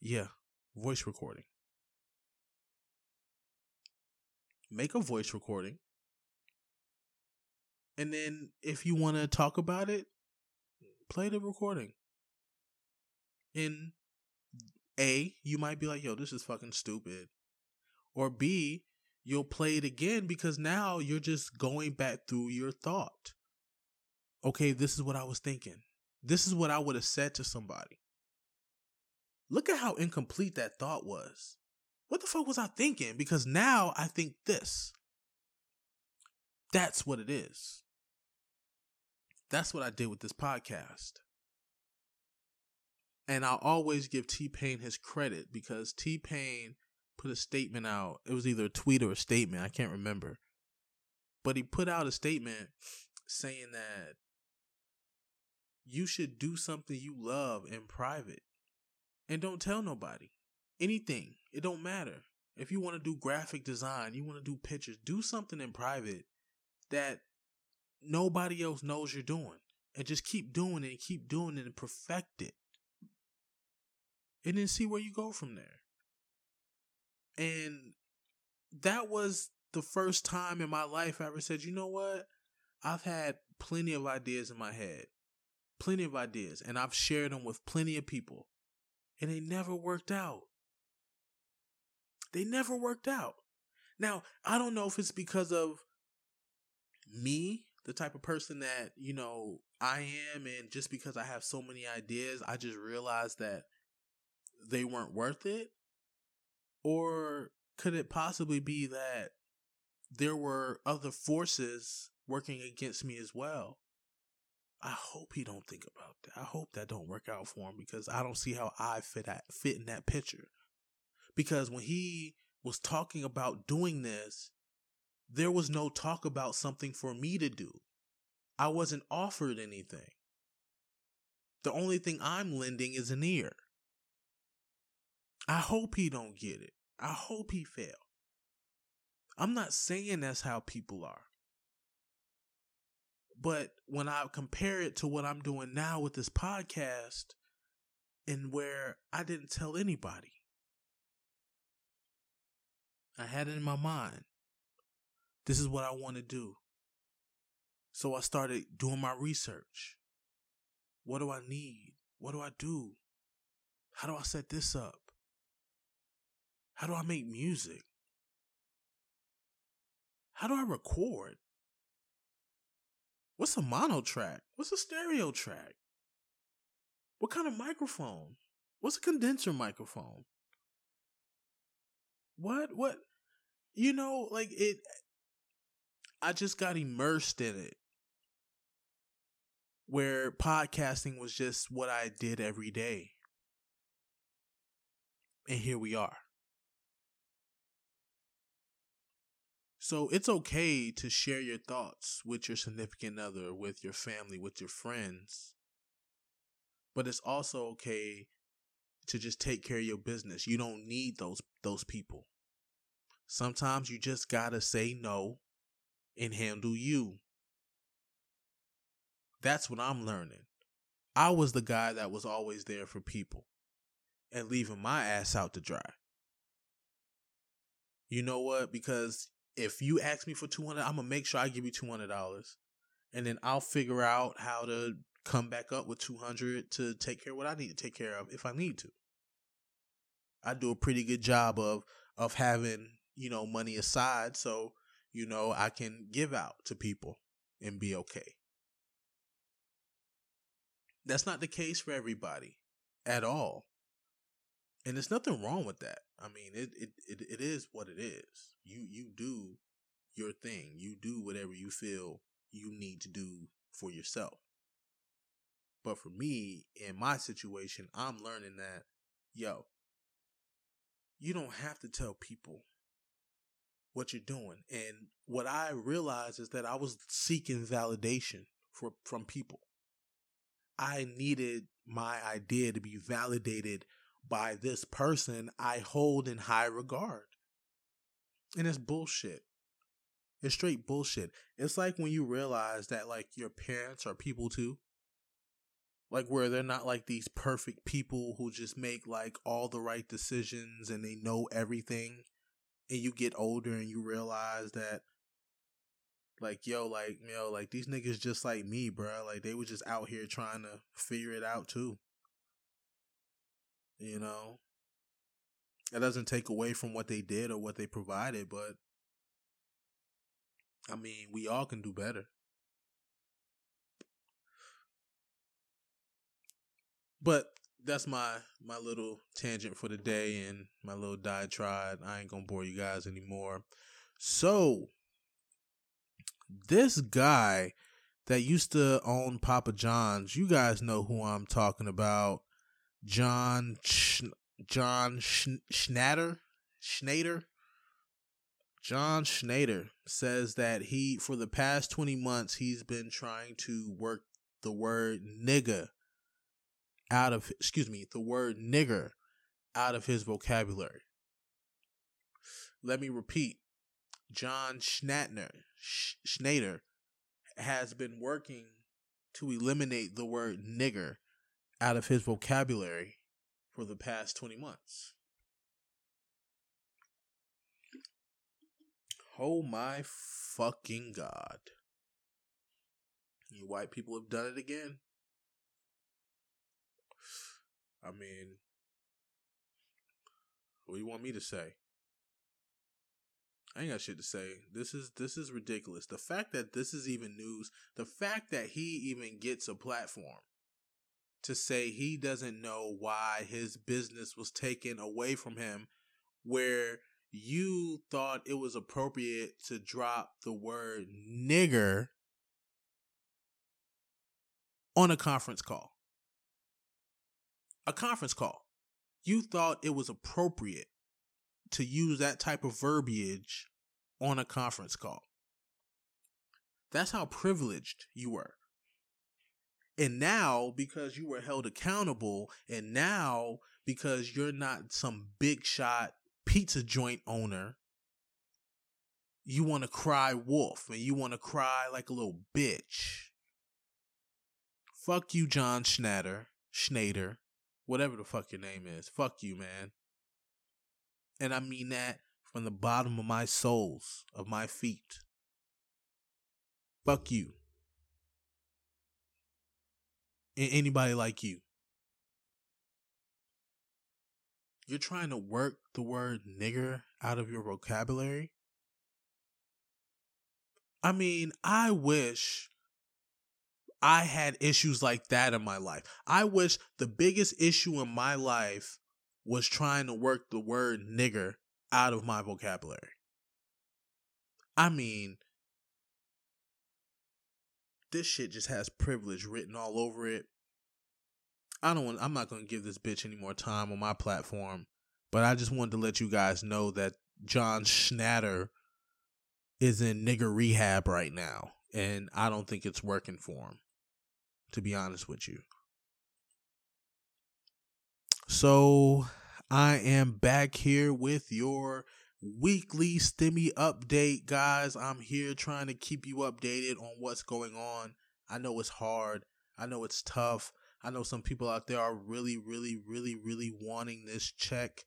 Yeah, voice recording. Make a voice recording. And then if you want to talk about it, play the recording. And A, you might be like, yo, this is fucking stupid. Or B, you'll play it again because now you're just going back through your thought. Okay, this is what I was thinking. This is what I would have said to somebody. Look at how incomplete that thought was. What the fuck was I thinking? Because now I think this. That's what it is. That's what I did with this podcast. And I'll always give T-Pain his credit because T-Pain put a statement out. It was either a tweet or a statement. I can't remember. But he put out a statement saying that you should do something you love in private. And don't tell nobody. Anything. It don't matter. If you want to do graphic design, you want to do pictures, do something in private that nobody else knows you're doing. And just keep doing it and perfect it. And then see where you go from there. And that was the first time in my life I ever said, you know what? I've had plenty of ideas in my head. Plenty of ideas. And I've shared them with plenty of people. And they never worked out. They never worked out. Now, I don't know if it's because of me, the type of person that, you know, I am. And just because I have so many ideas, I just realized that they weren't worth it. Or could it possibly be that there were other forces working against me as well? I hope he don't think about that. I hope that don't work out for him because I don't see how I fit in that picture. Because when he was talking about doing this, there was no talk about something for me to do. I wasn't offered anything. The only thing I'm lending is an ear. I hope he don't get it. I hope he fail. I'm not saying that's how people are. But when I compare it to what I'm doing now with this podcast and where I didn't tell anybody, I had it in my mind. This is what I want to do. So I started doing my research. What do I need? What do I do? How do I set this up? How do I make music? How do I record? What's a mono track? What's a stereo track? What kind of microphone? What's a condenser microphone? What? You know, like it, I just got immersed in it. Where podcasting was just what I did every day. And here we are. So it's okay to share your thoughts with your significant other, with your family, with your friends. But it's also okay to just take care of your business. You don't need those people. Sometimes you just gotta say no and handle you. That's what I'm learning. I was the guy that was always there for people and leaving my ass out to dry. You know what? Because if you ask me for $200, I'm going to make sure I give you $200. And then I'll figure out how to come back up with $200 to take care of what I need to take care of if I need to. I do a pretty good job of having, you know, money aside so, you know, I can give out to people and be okay. That's not the case for everybody at all. And there's nothing wrong with that. I mean, it is what it is. You do your thing. You do whatever you feel you need to do for yourself. But for me, in my situation, I'm learning that, yo, you don't have to tell people what you're doing. And what I realized is that I was seeking validation from people. I needed my idea to be validated by this person I hold in high regard. And it's bullshit. It's straight bullshit. It's like when you realize that, like, your parents are people too. Like, where they're not, like, these perfect people who just make, like, all the right decisions and they know everything. And you get older and you realize that, like, yo, these niggas just like me, bro. Like, they were just out here trying to figure it out too. You know? That doesn't take away from what they did or what they provided, but I mean, we all can do better. But that's my little tangent for the day and my little diatribe. I ain't gonna bore you guys anymore. So, this guy that used to own Papa John's, you guys know who I'm talking about. John Schnatter says that he, for the past 20 months, he's been trying to work the word nigga out of his vocabulary. Let me repeat. John Schnatter has been working to eliminate the word nigger out of his vocabulary for the past 20 months. Oh my fucking God. You white people have done it again. I mean, what do you want me to say? I ain't got shit to say. This is ridiculous. The fact that this is even news, the fact that he even gets a platform to say he doesn't know why his business was taken away from him, where you thought it was appropriate to drop the word nigger on a conference call. A conference call. You thought it was appropriate to use that type of verbiage on a conference call. That's how privileged you were. And now, because you were held accountable, and now, because you're not some big shot pizza joint owner, you want to cry wolf, and you want to cry like a little bitch. Fuck you, John Schnatter, whatever the fuck your name is. Fuck you, man. And I mean that from the bottom of my soles, of my feet. Fuck you. And anybody like you. You're trying to work the word nigger out of your vocabulary? I mean, I wish I had issues like that in my life. I wish the biggest issue in my life was trying to work the word nigger out of my vocabulary. I mean, this shit just has privilege written all over it. I'm not going to give this bitch any more time on my platform, but I just wanted to let you guys know that John Schnatter is in nigger rehab right now, and I don't think it's working for him, to be honest with you. So, I am back here with your weekly Stimmy update, guys. I'm here trying to keep you updated on what's going on. I know it's hard. I know it's tough. I know some people out there are really, really, really, really wanting this check.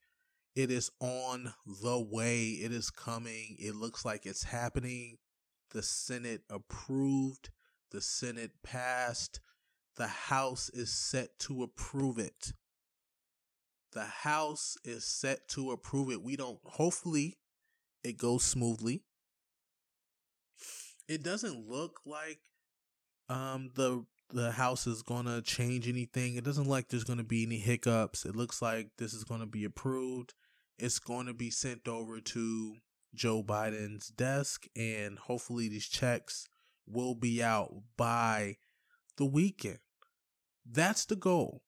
It is on the way. It is coming. It looks like it's happening. The Senate approved. The Senate passed. The House is set to approve it. The House is set to approve it. Hopefully it goes smoothly. It doesn't look like the House is going to change anything. It doesn't look like there's going to be any hiccups. It looks like this is going to be approved. It's going to be sent over to Joe Biden's desk, and hopefully these checks will be out by the weekend. That's the goal.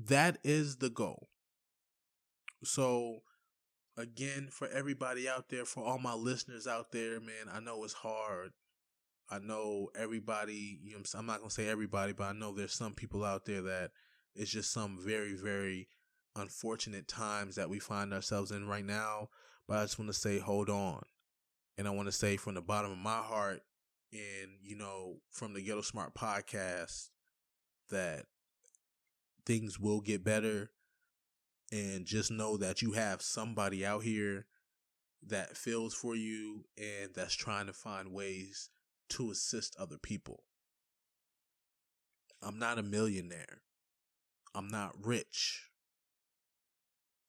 That is the goal. So, again, for everybody out there, for all my listeners out there, man, I know it's hard. I know everybody, you know, I'm not going to say everybody, but I know there's some people out there that it's just some very, very unfortunate times that we find ourselves in right now. But I just want to say, hold on. And I want to say from the bottom of my heart and, you know, from the Ghetto Smart Podcast that things will get better. And just know that you have somebody out here that feels for you and that's trying to find ways to assist other people. I'm not a millionaire. I'm not rich.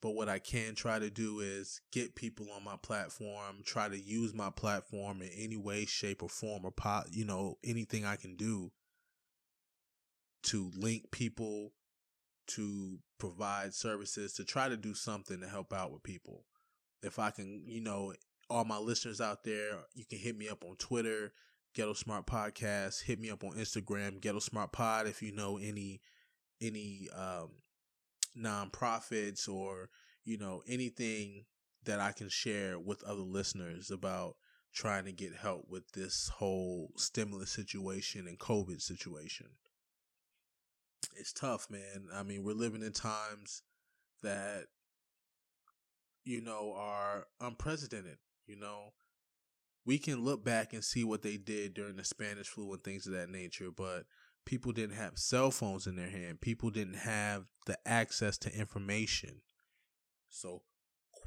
But what I can try to do is get people on my platform, try to use my platform in any way, shape, or form, or you know, anything I can do to link people, to provide services, to try to do something to help out with people. If I can, you know, all my listeners out there, you can hit me up on Twitter, Ghetto Smart Podcast, hit me up on Instagram, Ghetto Smart Pod. If you know any nonprofits or, you know, anything that I can share with other listeners about trying to get help with this whole stimulus situation and COVID situation. It's tough, man. I mean, we're living in times that, you know, are unprecedented. You know, we can look back and see what they did during the Spanish flu and things of that nature, but people didn't have cell phones in their hand. People didn't have the access to information so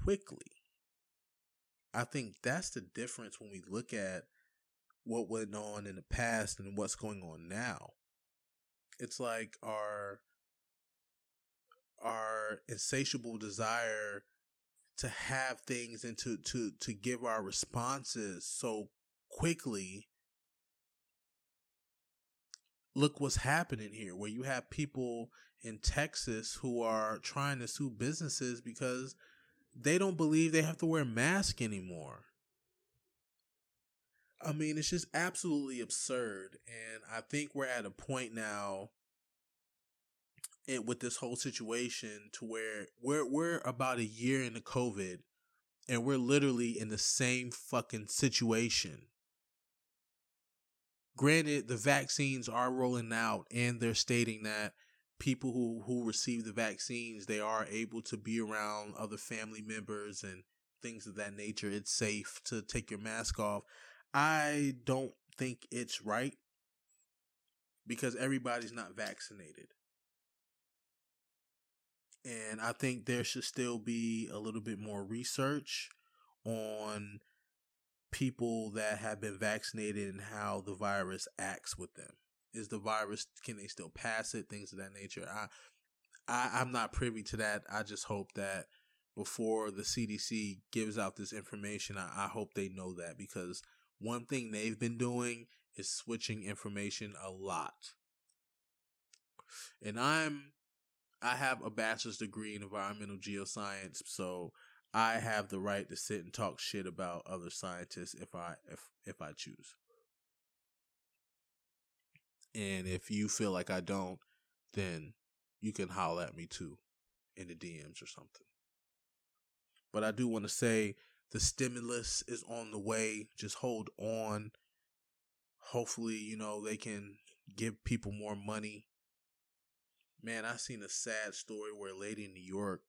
quickly. I think that's the difference when we look at what went on in the past and what's going on now. It's like our insatiable desire to have things and to give our responses so quickly. Look what's happening here, where you have people in Texas who are trying to sue businesses because they don't believe they have to wear masks anymore. I mean, it's just absolutely absurd. And I think we're at a point now with this whole situation to where we're about a year into COVID and we're literally in the same fucking situation. Granted, the vaccines are rolling out and they're stating that people who receive the vaccines, they are able to be around other family members and things of that nature. It's safe to take your mask off. I don't think it's right because everybody's not vaccinated. And I think there should still be a little bit more research on people that have been vaccinated and how the virus acts with them. Is the virus, can they still pass it? Things of that nature. I'm not privy to that. I just hope that before the CDC gives out this information, I hope they know that, because one thing they've been doing is switching information a lot. And I have a bachelor's degree in environmental geoscience, so I have the right to sit and talk shit about other scientists if I choose. And if you feel like I don't, then you can holler at me too in the DMs or something. But I do want to say the stimulus is on the way. Just hold on. Hopefully, you know, they can give people more money. Man, I seen a sad story where a lady in New York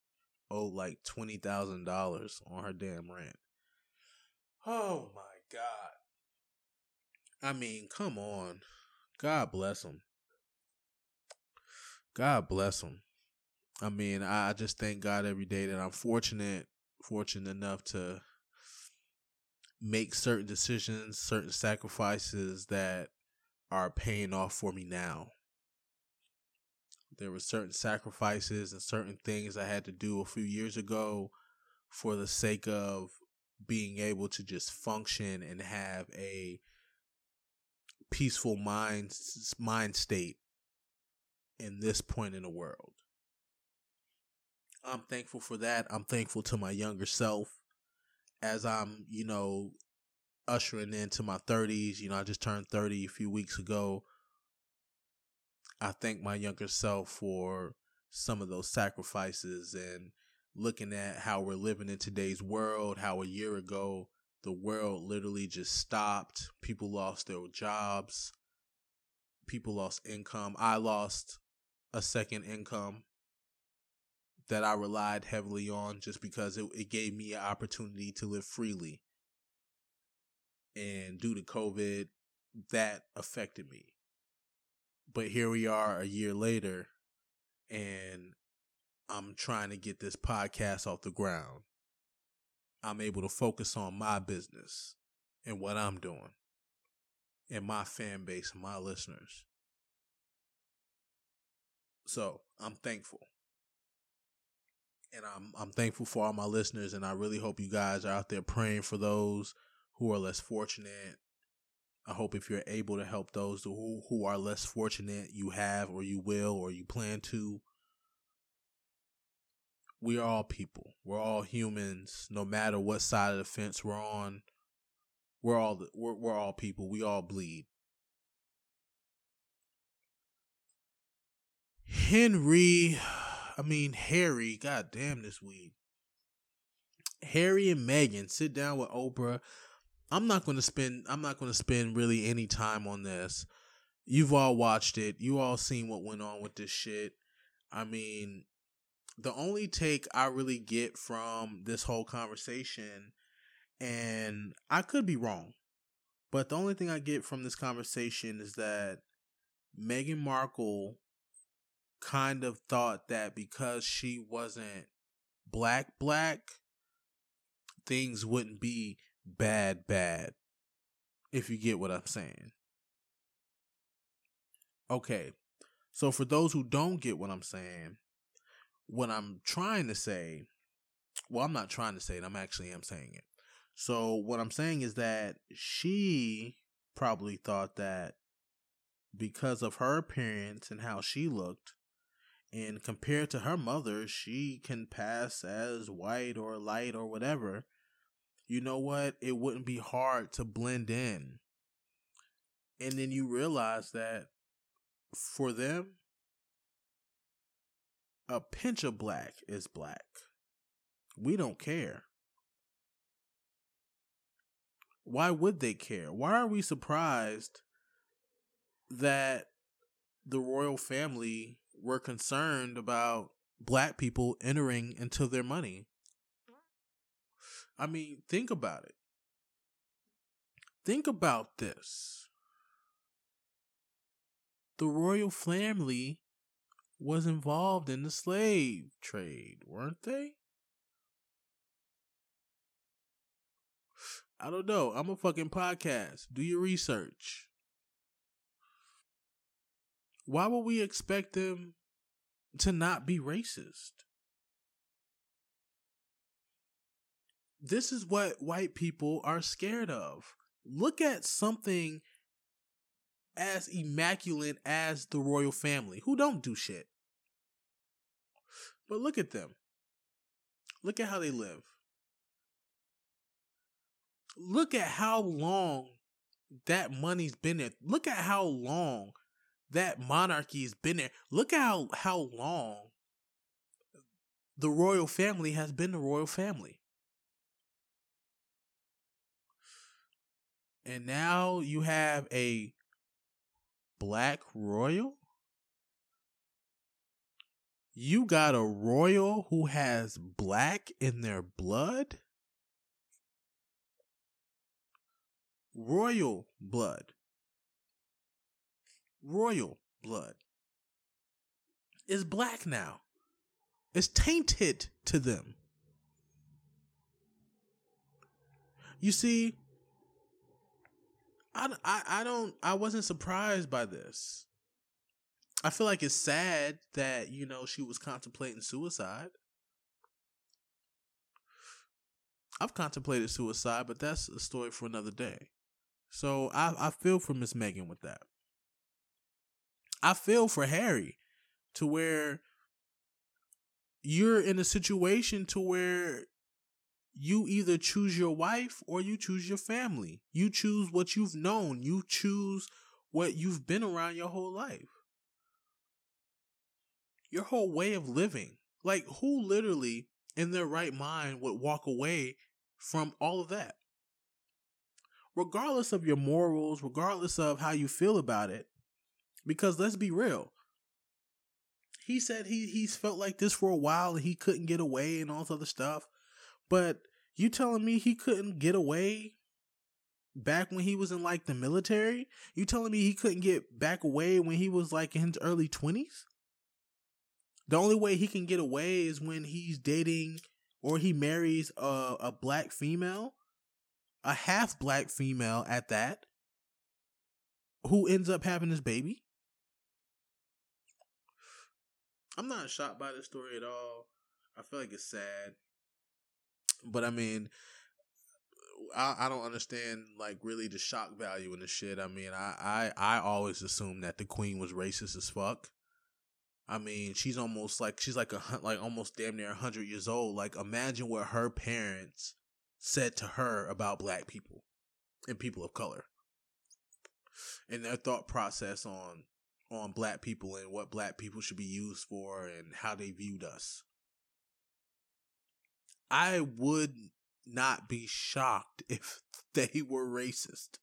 owed like $20,000 on her damn rent. Oh my God. I mean, come on. God bless them. God bless them. I mean, I just thank God every day that I'm fortunate enough to make certain decisions, certain sacrifices that are paying off for me now. There were certain sacrifices and certain things I had to do a few years ago for the sake of being able to just function and have a peaceful mind state in this point in the world. I'm thankful for that. I'm thankful to my younger self as I'm, you know, ushering into my 30s. You know, I just turned 30 a few weeks ago. I thank my younger self for some of those sacrifices and looking at how we're living in today's world, how a year ago the world literally just stopped. People lost their jobs. People lost income. I lost a second income that I relied heavily on just because it gave me an opportunity to live freely. And due to COVID, that affected me. But here we are a year later, and I'm trying to get this podcast off the ground. I'm able to focus on my business and what I'm doing and my fan base and my listeners. So I'm thankful. And I'm thankful for all my listeners, and I really hope you guys are out there praying for those who are less fortunate. I hope if you're able to help those who are less fortunate, you have or you will or you plan to. We are all people. We're all humans. No matter what side of the fence we're on, we're all people. We all bleed. Harry, goddamn this weed. Harry and Meghan sit down with Oprah. I'm not going to spend really any time on this. You've all watched it. You all seen what went on with this shit. I mean, the only take I really get from this whole conversation, and I could be wrong, but the only thing I get from this conversation is that Meghan Markle kind of thought that because she wasn't black, things wouldn't be bad, if you get what I'm saying. Okay, so for those who don't get what I'm saying, what I'm trying to say, well, I'm not trying to say it, I'm saying it. So what I'm saying is that she probably thought that because of her appearance and how she looked, and compared to her mother, she can pass as white or light or whatever. You know what? It wouldn't be hard to blend in. And then you realize that for them, a pinch of black is black. We don't care. Why would they care? Why are we surprised that the royal family were concerned about black people entering into their money? I mean, think about it. Think about this. The royal family was involved in the slave trade, weren't they? I don't know. I'm a fucking podcast. Do your research. Why would we expect them to not be racist? This is what white people are scared of. Look at something as immaculate as the royal family, who don't do shit. But look at them. Look at how they live. Look at how long that money's been there. Look at how long that monarchy's been there. Look at how long the royal family has been the royal family. And now you have a black royal? You got a royal who has black in their blood? Royal blood. Royal blood is black now. It's tainted to them. You see, I wasn't surprised by this. I feel like it's sad that, you know, she was contemplating suicide. I've contemplated suicide, but that's a story for another day. So I feel for Miss Meghan with that. I feel for Harry, to where you're in a situation to where you either choose your wife or you choose your family. You choose what you've known. You choose what you've been around your whole life. Your whole way of living. Like, who literally in their right mind would walk away from all of that? regardless of your morals, regardless of how you feel about it. Because let's be real. He said he's felt like this for a while and he couldn't get away and all this other stuff. But you telling me he couldn't get away back when he was in like the military? You telling me he couldn't get back away when he was like in his early 20s? The only way he can get away is when he's dating or he marries a black female, a half black female at that, who ends up having his baby. I'm not shocked by this story at all. I feel like it's sad. But I mean, I don't understand like really the shock value in the shit. I mean, I always assumed that the queen was racist as fuck. I mean, she's almost damn near 100 years old. Like, imagine what her parents said to her about black people and people of color and their thought process on black people and what black people should be used for and how they viewed us. I would not be shocked if they were racist.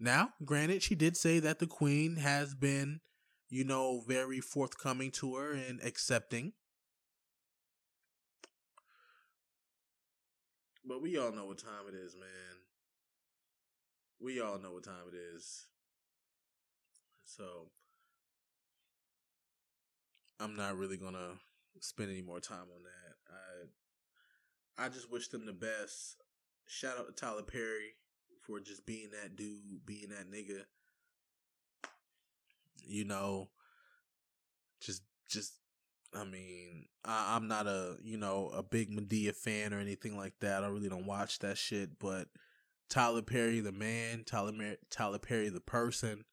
Now, granted, she did say that the queen has been, you know, very forthcoming to her and accepting. But we all know what time it is, man. We all know what time it is. So, I'm not really going to spend any more time on that. I just wish them the best. Shout out to Tyler Perry for just being that dude, being that nigga. You know, just I mean, I'm not a big Madea fan or anything like that. I really don't watch that shit, but Tyler Perry, the man, Tyler Perry, the person,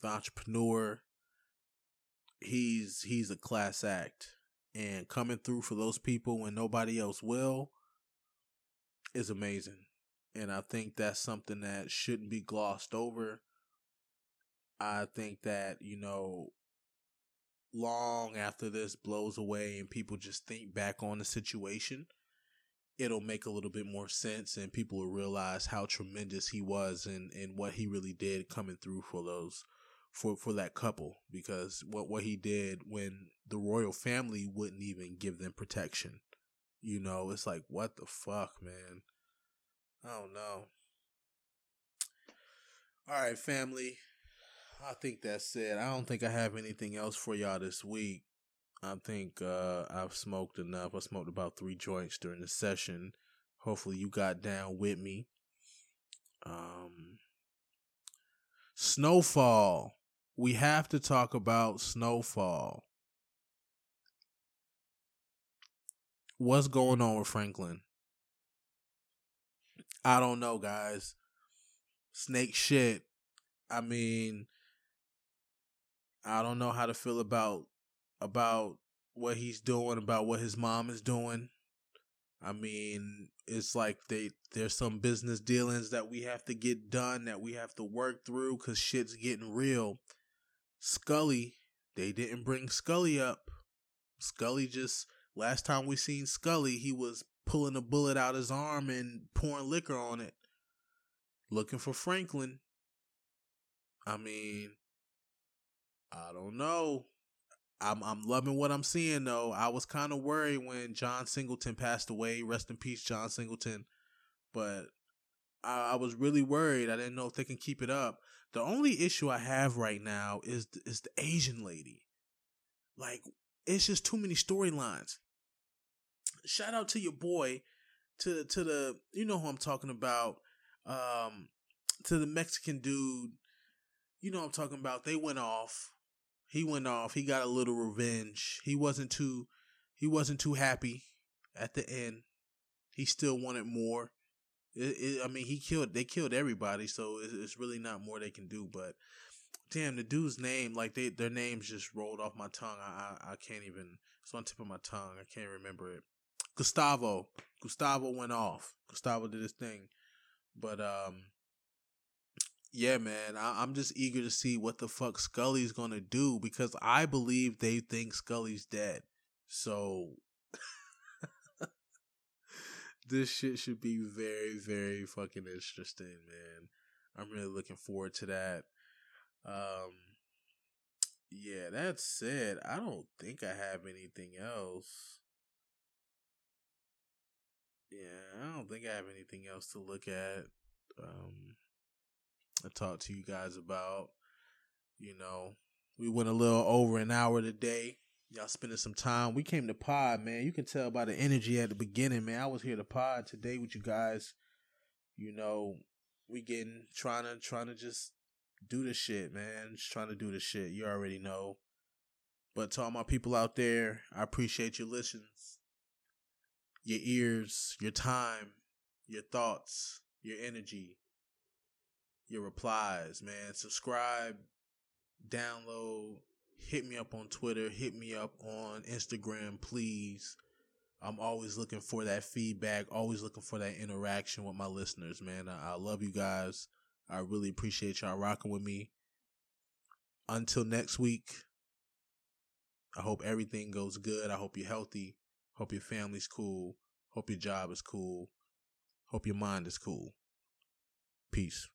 the entrepreneur, he's a class act. And coming through for those people when nobody else will is amazing. And I think that's something that shouldn't be glossed over. I think that, you know, long after this blows away and people just think back on the situation, it'll make a little bit more sense and people will realize how tremendous he was and what he really did coming through for those for that couple, because what he did when the royal family wouldn't even give them protection. You know, it's like, what the fuck, man? I don't know. All right, family. I think that's it. I don't think I have anything else for y'all this week. I think I've smoked enough. I smoked about 3 joints during the session. Hopefully you got down with me. Snowfall. We have to talk about Snowfall. What's going on with Franklin? I don't know, guys. Snake shit. I mean, I don't know how to feel about what he's doing, about what his mom is doing. I mean, it's like there's some business dealings that we have to get done, that we have to work through, because shit's getting real. Scully, they didn't bring Scully up. Scully just, last time we seen Scully, he was pulling a bullet out his arm and pouring liquor on it. Looking for Franklin. I mean, I don't know. I'm loving what I'm seeing, though. I was kind of worried when John Singleton passed away. Rest in peace, John Singleton. But I was really worried. I didn't know if they can keep it up. The only issue I have right now is the Asian lady. Like, it's just too many storylines. Shout out to your boy, to the, you know who I'm talking about, to the Mexican dude. You know what I'm talking about. They went off. He went off. He got a little revenge. He wasn't too happy at the end. He still wanted more. They killed everybody, so it's really not more they can do. But damn, the dude's name, like their names just rolled off my tongue. I can't even, it's on the tip of my tongue. I can't remember it. Gustavo went off. Gustavo did his thing. But, yeah, man, I'm just eager to see what the fuck Scully's going to do, because I believe they think Scully's dead. So this shit should be very, very fucking interesting, man. I'm really looking forward to that. Yeah, that said, I don't think I have anything else. Yeah, I don't think I have anything else to look at. I talked to you guys about, you know, we went a little over an hour today. Y'all spending some time. We came to pod, man. You can tell by the energy at the beginning, man. I was here to pod today with you guys. You know, we getting trying to just do this shit, man. Just trying to do this shit. You already know. But to all my people out there, I appreciate your listens, your ears, your time, your thoughts, your energy, your replies, man. Subscribe, download. Hit me up on Twitter. Hit me up on Instagram, please. I'm always looking for that feedback. Always looking for that interaction with my listeners, man. I love you guys. I really appreciate y'all rocking with me. Until next week, I hope everything goes good. I hope you're healthy. Hope your family's cool. Hope your job is cool. Hope your mind is cool. Peace.